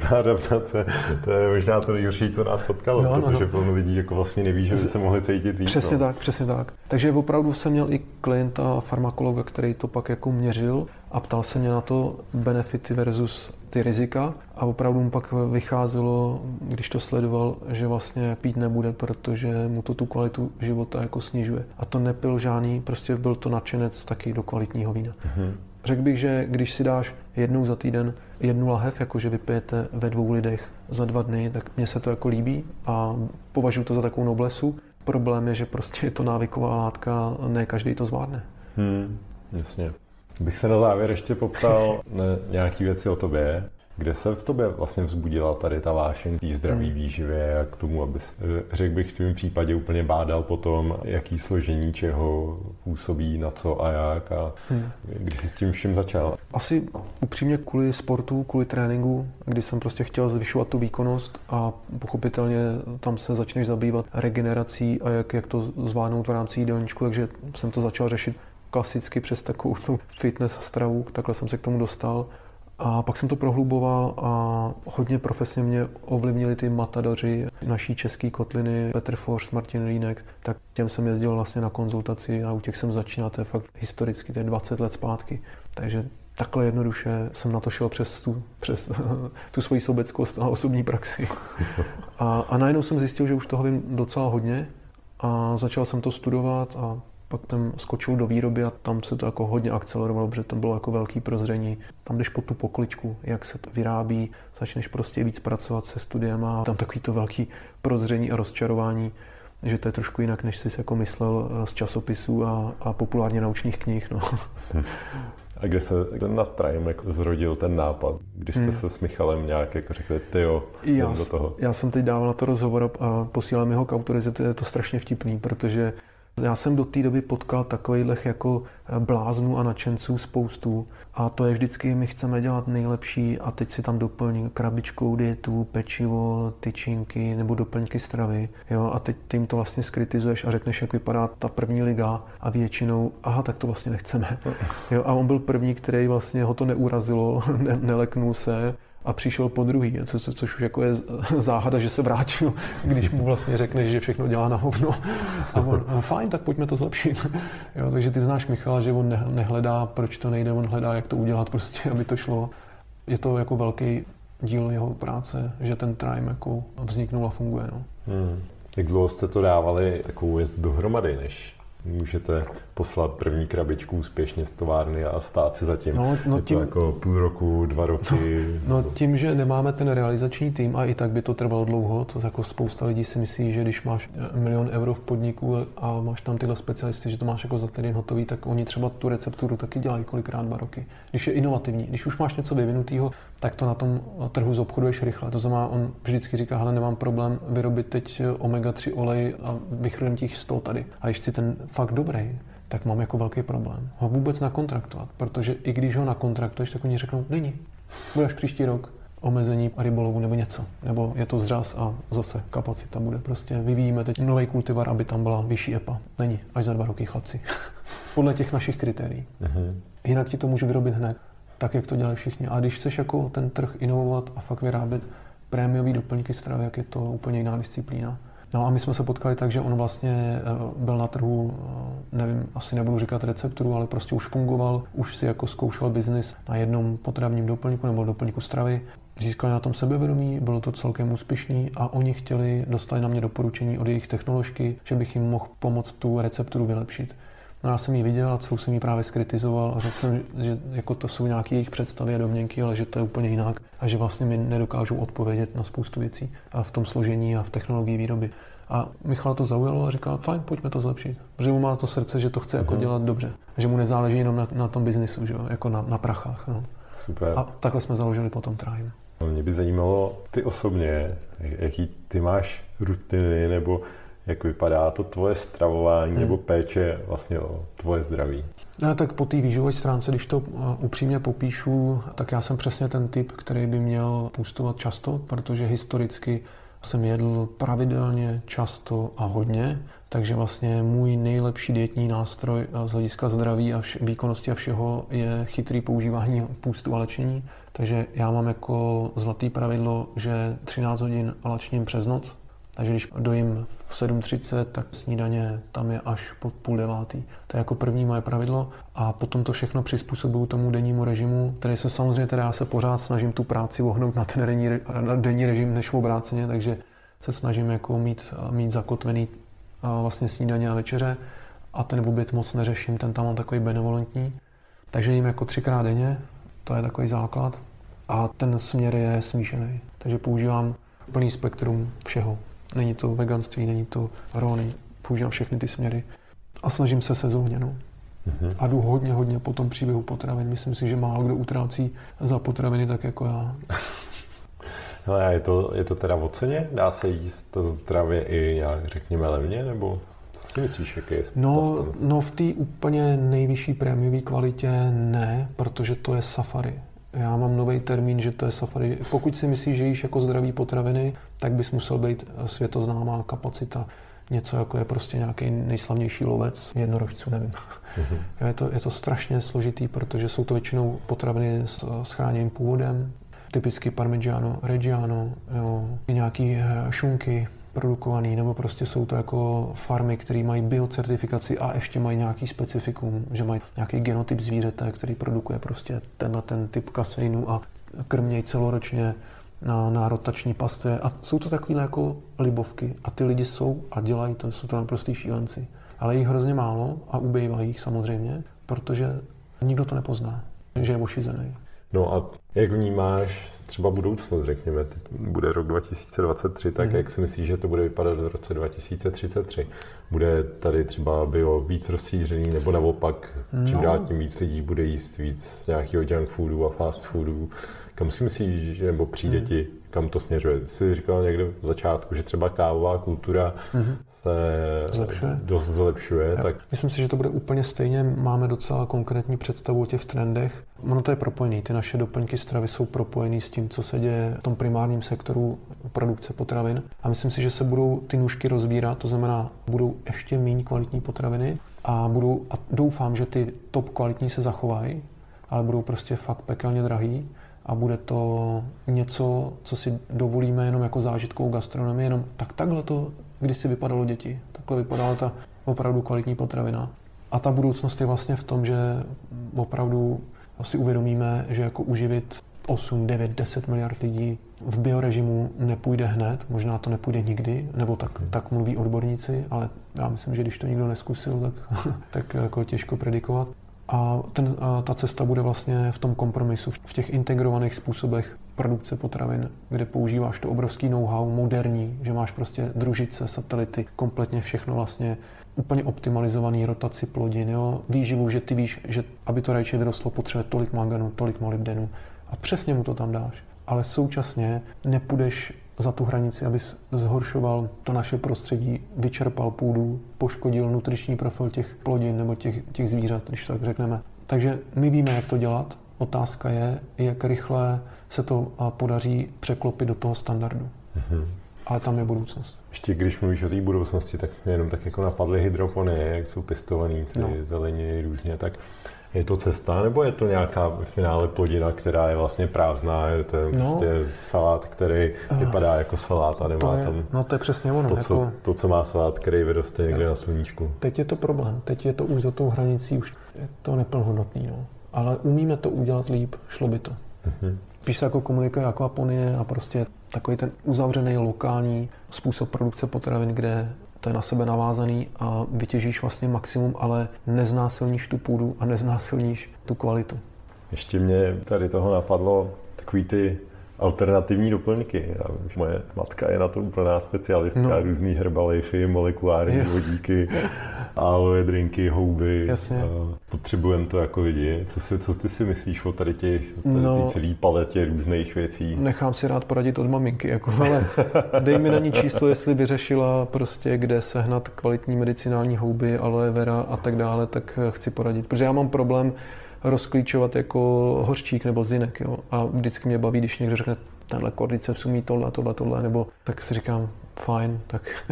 ta adaptace, to je možná to nejhorší, co nás potkalo, protože plno lidí jako vlastně neví, že by se mohli cítit víc. Přesně tak, přesně tak. Takže opravdu jsem měl i klienta, farmakologa, který to pak jako měřil a ptal se mě na to benefity versus ty rizika a opravdu mu pak vycházelo, když to sledoval, že vlastně pít nebude, protože mu to tu kvalitu života jako snižuje. A to nepil žádný, prostě byl to nadšenec taky do kvalitního vína. Řekl bych, že když si dáš jednou za týden 1 lahev, jakože vypijete ve 2 lidech za 2 dny, tak mně se to jako líbí a považuji to za takovou noblesu. Problém je, že prostě je to návyková látka, ne každý to zvládne. Jasně. Bych se na závěr ještě poptal na nějaký věci o tobě. Kde se v tobě vlastně vzbudila tady ta vášeň té zdraví výživě a k tomu, abys, řekl bych v tvém případě, úplně bádal po tom, jaký složení čeho působí, na co a jak a když jsi s tím vším začal? Asi upřímně kvůli sportu, kvůli tréninku, kdy jsem prostě chtěl zvyšovat tu výkonnost a pochopitelně tam se začneš zabývat regenerací a jak to zvládnout v rámci jídelníčku, takže jsem to začal řešit klasicky přes takovou tu fitness a stravu, takhle jsem se k tomu dostal. A pak jsem to prohluboval a hodně profesně mě ovlivnili ty matadoři naší české kotliny, Petr Forš, Martin Línek, tak těm jsem jezdil vlastně na konzultaci a u těch jsem začínal, to je fakt historicky, to je 20 let zpátky. Takže takhle jednoduše jsem na to šel přes tu svoji sobeckost a osobní praxi. A najednou jsem zjistil, že už toho vím docela hodně a začal jsem to studovat a pak tam skočil do výroby a tam se to jako hodně akcelerovalo, protože tam bylo jako velký prozření. Tam jdeš po tu pokličku, jak se to vyrábí, začneš prostě víc pracovat se studiem a tam takový to velký prozření a rozčarování, že to je trošku jinak, než jsi jako myslel z časopisů a populárně naučných knih. No. A kde se ten na Trime jako zrodil ten nápad? Když jste se s Michalem nějak jako řekli, tyjo, jdem do toho. Já jsem teď dával na to rozhovor a posílám jeho k autorizaci, je to strašně vtipný, protože Já jsem do té doby potkal takových jako bláznů a nadšenců spoustu a to je vždycky, my chceme dělat nejlepší a teď si tam doplní krabičkou dietu, pečivo, tyčinky nebo doplňky stravy. Jo? A teď tím to vlastně skritizuješ a řekneš, jak vypadá ta první liga a většinou, aha, tak to vlastně nechceme. Jo? A on byl první, který vlastně ho to neurazilo, neleknul se. A přišel po druhý, což už jako je záhada, že se vrátil, když mu vlastně řekneš, že všechno dělá na hovno. A on, fajn, tak pojďme to zlepšit. Jo, takže ty znáš Michala, že on nehledá, proč to nejde, on hledá, jak to udělat prostě, aby to šlo. Je to jako velký díl jeho práce, že ten Trime jako vzniknul a funguje. No. Jak dlouho jste to dávali takovou věc dohromady, než můžete poslat první krabičku úspěšně z továrny a stát si zatím. No, je to jako půl roku, 2 roky. No, tím, že nemáme ten realizační tým a i tak by to trvalo dlouho, to jako spousta lidí si myslí, že když máš 1 000 000 euro v podniku a máš tam tyhle specialisty, že to máš jako za týden hotový, tak oni třeba tu recepturu taky dělají kolikrát 2 roky. Když je inovativní, když už máš něco vyvinutého, tak to na tom trhu zobchoduješ rychle. To znamená, on vždycky říká, hele, nemám problém vyrobit teď omega-3 olej a vychrlím těch 100 tady. A ještě ten fakt dobrý, tak mám jako velký problém ho vůbec nakontraktovat, protože i když ho nakontraktuješ, tak oni řeknou, není, budeš příští rok omezení rybolovu nebo něco, nebo je to zřaz a zase kapacita bude. Prostě vyvíjíme teď nový kultivar, aby tam byla vyšší EPA. Není, až za 2 roky, chlapci. Podle těch našich kritérií. Jinak ti to můžu vyrobit hned, tak jak to dělají všichni. A když chceš jako ten trh inovovat a fakt vyrábět prémiový doplňky stravy, jak je to úplně jiná disciplína. No a my jsme se potkali tak, že on vlastně byl na trhu, nevím, asi nebudu říkat recepturu, ale prostě už fungoval, už si jako zkoušel biznis na jednom potravním doplňku nebo doplňku stravy. Získali na tom sebevědomí, bylo to celkem úspěšný a oni chtěli, dostali na mě doporučení od jejich technoložky, že bych jim mohl pomoct tu recepturu vylepšit. No já jsem ji viděl a celou jsem ji právě zkritizoval a řekl jsem, že jako to jsou nějaké jejich představy a domněnky, ale že to je úplně jinak a že vlastně mi nedokážou odpovědět na spoustu věcí a v tom složení a v technologii výroby. A Michal to zaujalo a říkal, fajn, pojďme to zlepšit. Protože mu má to srdce, že to chce jako dělat dobře. Že mu nezáleží jenom na tom biznisu, že jo? Jako na prachách. No. Super. A takhle jsme založili potom Trime. Mě by zajímalo ty osobně, jaký ty máš rutiny nebo jak vypadá to tvoje stravování nebo péče vlastně o tvoje zdraví? No, tak po té výživové stránce, když to upřímně popíšu, tak já jsem přesně ten typ, který by měl půstovat často, protože historicky jsem jedl pravidelně, často a hodně, takže vlastně můj nejlepší dietní nástroj z hlediska zdraví a výkonnosti a všeho je chytrý používání půstu a léčení. Takže já mám jako zlatý pravidlo, že 13 hodin léčím přes noc. Takže když dojím v 7:30, tak snídaně tam je až po 8:30. To je jako první moje pravidlo a potom to všechno přizpůsobuju tomu dennímu režimu, který se samozřejmě teda já se pořád snažím tu práci ohnout na ten denní režim než obráceně, takže se snažím jako mít zakotvený vlastně snídaně a večeře a ten oběd moc neřeším, ten tam mám takový benevolentní. Takže jím jako 3krát denně, to je takový základ a ten směr je smíšený, takže používám plný spektrum všeho. Není to veganství, není to rony, používám všechny ty směry a snažím se sezóněnou. A jdu hodně po tom příběhu potravin. Myslím si, že málo kdo utrácí za potraviny tak jako já. No a je to teda o ceně? Dá se jíst to zdravě i nějak řekněme levně? Nebo co si myslíš, jak je? No v té úplně nejvyšší prémiové kvalitě ne, protože to je safari. Já mám nový termín, že to je safari. Pokud si myslíš, že jíš jako zdraví potraviny, tak bys musel být světoznámá kapacita. Něco jako je prostě nějaký nejslavnější lovec jednorožců, nevím. Je to strašně složitý, protože jsou to většinou potraviny s chráněným původem. Typicky parmigiano-reggiano, nějaký šunky produkovaný, nebo prostě jsou to jako farmy, které mají biocertifikaci a ještě mají nějaký specifikum, že mají nějaký genotyp zvířete, který produkuje prostě ten typ kaseinu a krmějí celoročně na rotační pastvě. A jsou to takovýhle jako libovky a ty lidi jsou a dělají to, jsou to naprostý šílenci. Ale jich hrozně málo a ubývá jich samozřejmě, protože nikdo to nepozná, že je ošizený. No a jak vnímáš třeba budoucnost, řekněme, bude rok 2023, tak jak si myslíš, že to bude vypadat v roce 2033? Bude tady třeba bio víc rozšířený, nebo naopak, čím dál tím víc lidí bude jíst víc nějakého junk foodu a fast foodu, Kam si myslíš, nebo přijde ti, kam to směřuje? Jsi říkal někde v začátku, že třeba kávová kultura se dost zlepšuje. Tak... Myslím si, že to bude úplně stejně. Máme docela konkrétní představu o těch trendech. Ono to je propojené. Ty naše doplňky stravy jsou propojené s tím, co se děje v tom primárním sektoru produkce potravin. A myslím si, že se budou ty nůžky rozvírat, to znamená, budou ještě méně kvalitní potraviny a doufám, že ty top kvalitní se zachovají, ale budou prostě fakt pekelně drahý. A bude to něco, co si dovolíme jenom jako zážitkou gastronomii, jenom takhle to kdysi vypadalo děti. Takhle vypadala ta opravdu kvalitní potravina. A ta budoucnost je vlastně v tom, že opravdu si uvědomíme, že jako uživit 8, 9, 10 miliard lidí v biorežimu nepůjde hned, možná to nepůjde nikdy, nebo tak mluví odborníci, ale já myslím, že když to nikdo neskusil, tak jako těžko predikovat. A ta cesta bude vlastně v tom kompromisu, v těch integrovaných způsobech produkce potravin, kde používáš to obrovský know-how, moderní, že máš prostě družice, satelity, kompletně všechno vlastně úplně optimalizovaný, rotaci plodin, jo? Výživu, že ty víš, že aby to rajče vyrostlo, potřebuje tolik manganu, tolik molybdenu a přesně mu to tam dáš. Ale současně nepůjdeš za tu hranici, abys zhoršoval to naše prostředí, vyčerpal půdu, poškodil nutriční profil těch plodin nebo těch zvířat, když tak řekneme. Takže my víme, jak to dělat. Otázka je, jak rychle se to podaří překlopit do toho standardu. Ale tam je budoucnost. Ještě když mluvíš o té budoucnosti, tak jenom tak jako napadly hydropony, jak jsou pěstovaný ty zeleniny různě, tak je to cesta, nebo je to nějaká v finále plodina, která je vlastně prázdná, je to prostě salát, který vypadá jako salát a nemá tam... No to je přesně ono. To, co má salát, který vyroste někde na sluníčku. Teď je to problém, teď je to už za tou hranicí, už je to neplnohodnotný, no. Ale umíme to udělat líp, šlo by to. Spíš se jako komunikuje akvaponie a prostě takový ten uzavřený lokální způsob produkce potravin, kde to je na sebe navázaný a vytěžíš vlastně maximum, ale neznásilníš tu půdu a neznásilníš tu kvalitu. Ještě mě tady toho napadlo takový ty alternativní doplňky. Já vím, že moje matka je na to úplná specialistka, různý herbalejfy, molekulární vodíky, aloe drinky, houby. Potřebujeme to jako lidi. Co ty si myslíš o tady té celé paletě různých věcí? Nechám si rád poradit od maminky, jako, ale dej mi na ní číslo, jestli by řešila prostě, kde sehnat kvalitní medicinální houby, aloe vera a tak dále, tak chci poradit. Protože já mám problém rozklíčovat jako hořčík nebo zinek, jo. A vždycky mě baví, když někdo řekne tenhle kordyceps umí tohle, nebo tak si říkám, fajn, tak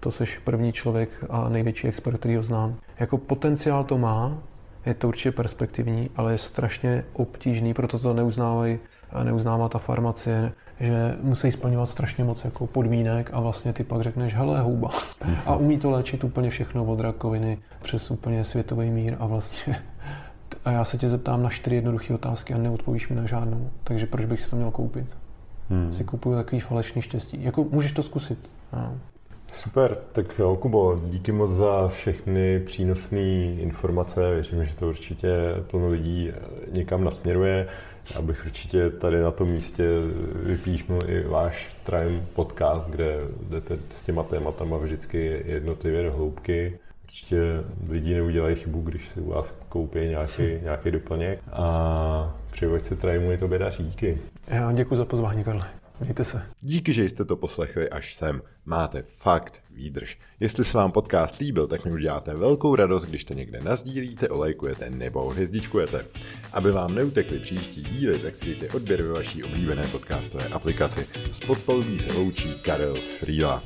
to seš první člověk a největší expert, který ho znám. Jako potenciál to má, je to určitě perspektivní, ale je strašně obtížný, proto to neuznává ta farmacie, že musí splňovat strašně moc jako podmínek a vlastně ty pak řekneš, hele, houba. A umí to léčit úplně všechno od rakoviny přes úplně světový mír a vlastně... A já se tě zeptám na 4 jednoduché otázky a neodpovíš mi na žádnou. Takže proč bych si to měl koupit? Si kupuju takový falešný štěstí. Jako můžeš to zkusit. No. Super, tak jo, Kubo, díky moc za všechny přínosné informace. Věřím, že to určitě plno lidí někam nasměruje. Já bych určitě tady na tom místě vypíchnul i váš Trime podcast, kde jdete s těma tématama vždycky jednotlivě do hloubky. Určitě lidi neudělají chybu, když si u vás koupí nějaký doplněk a převoďce Trajmu je to bědaří. Díky. Já děkuji za pozvání, Karle. Mějte se. Díky, že jste to poslechli až sem. Máte fakt výdrž. Jestli se vám podcast líbil, tak mi uděláte velkou radost, když to někde nasdílíte, olajkujete nebo hvězdičkujete. Aby vám neutekly příští díly, tak si dejte odběr ve vaší oblíbené podcastové aplikaci. Spod palubí se loučí Karel z Frýla.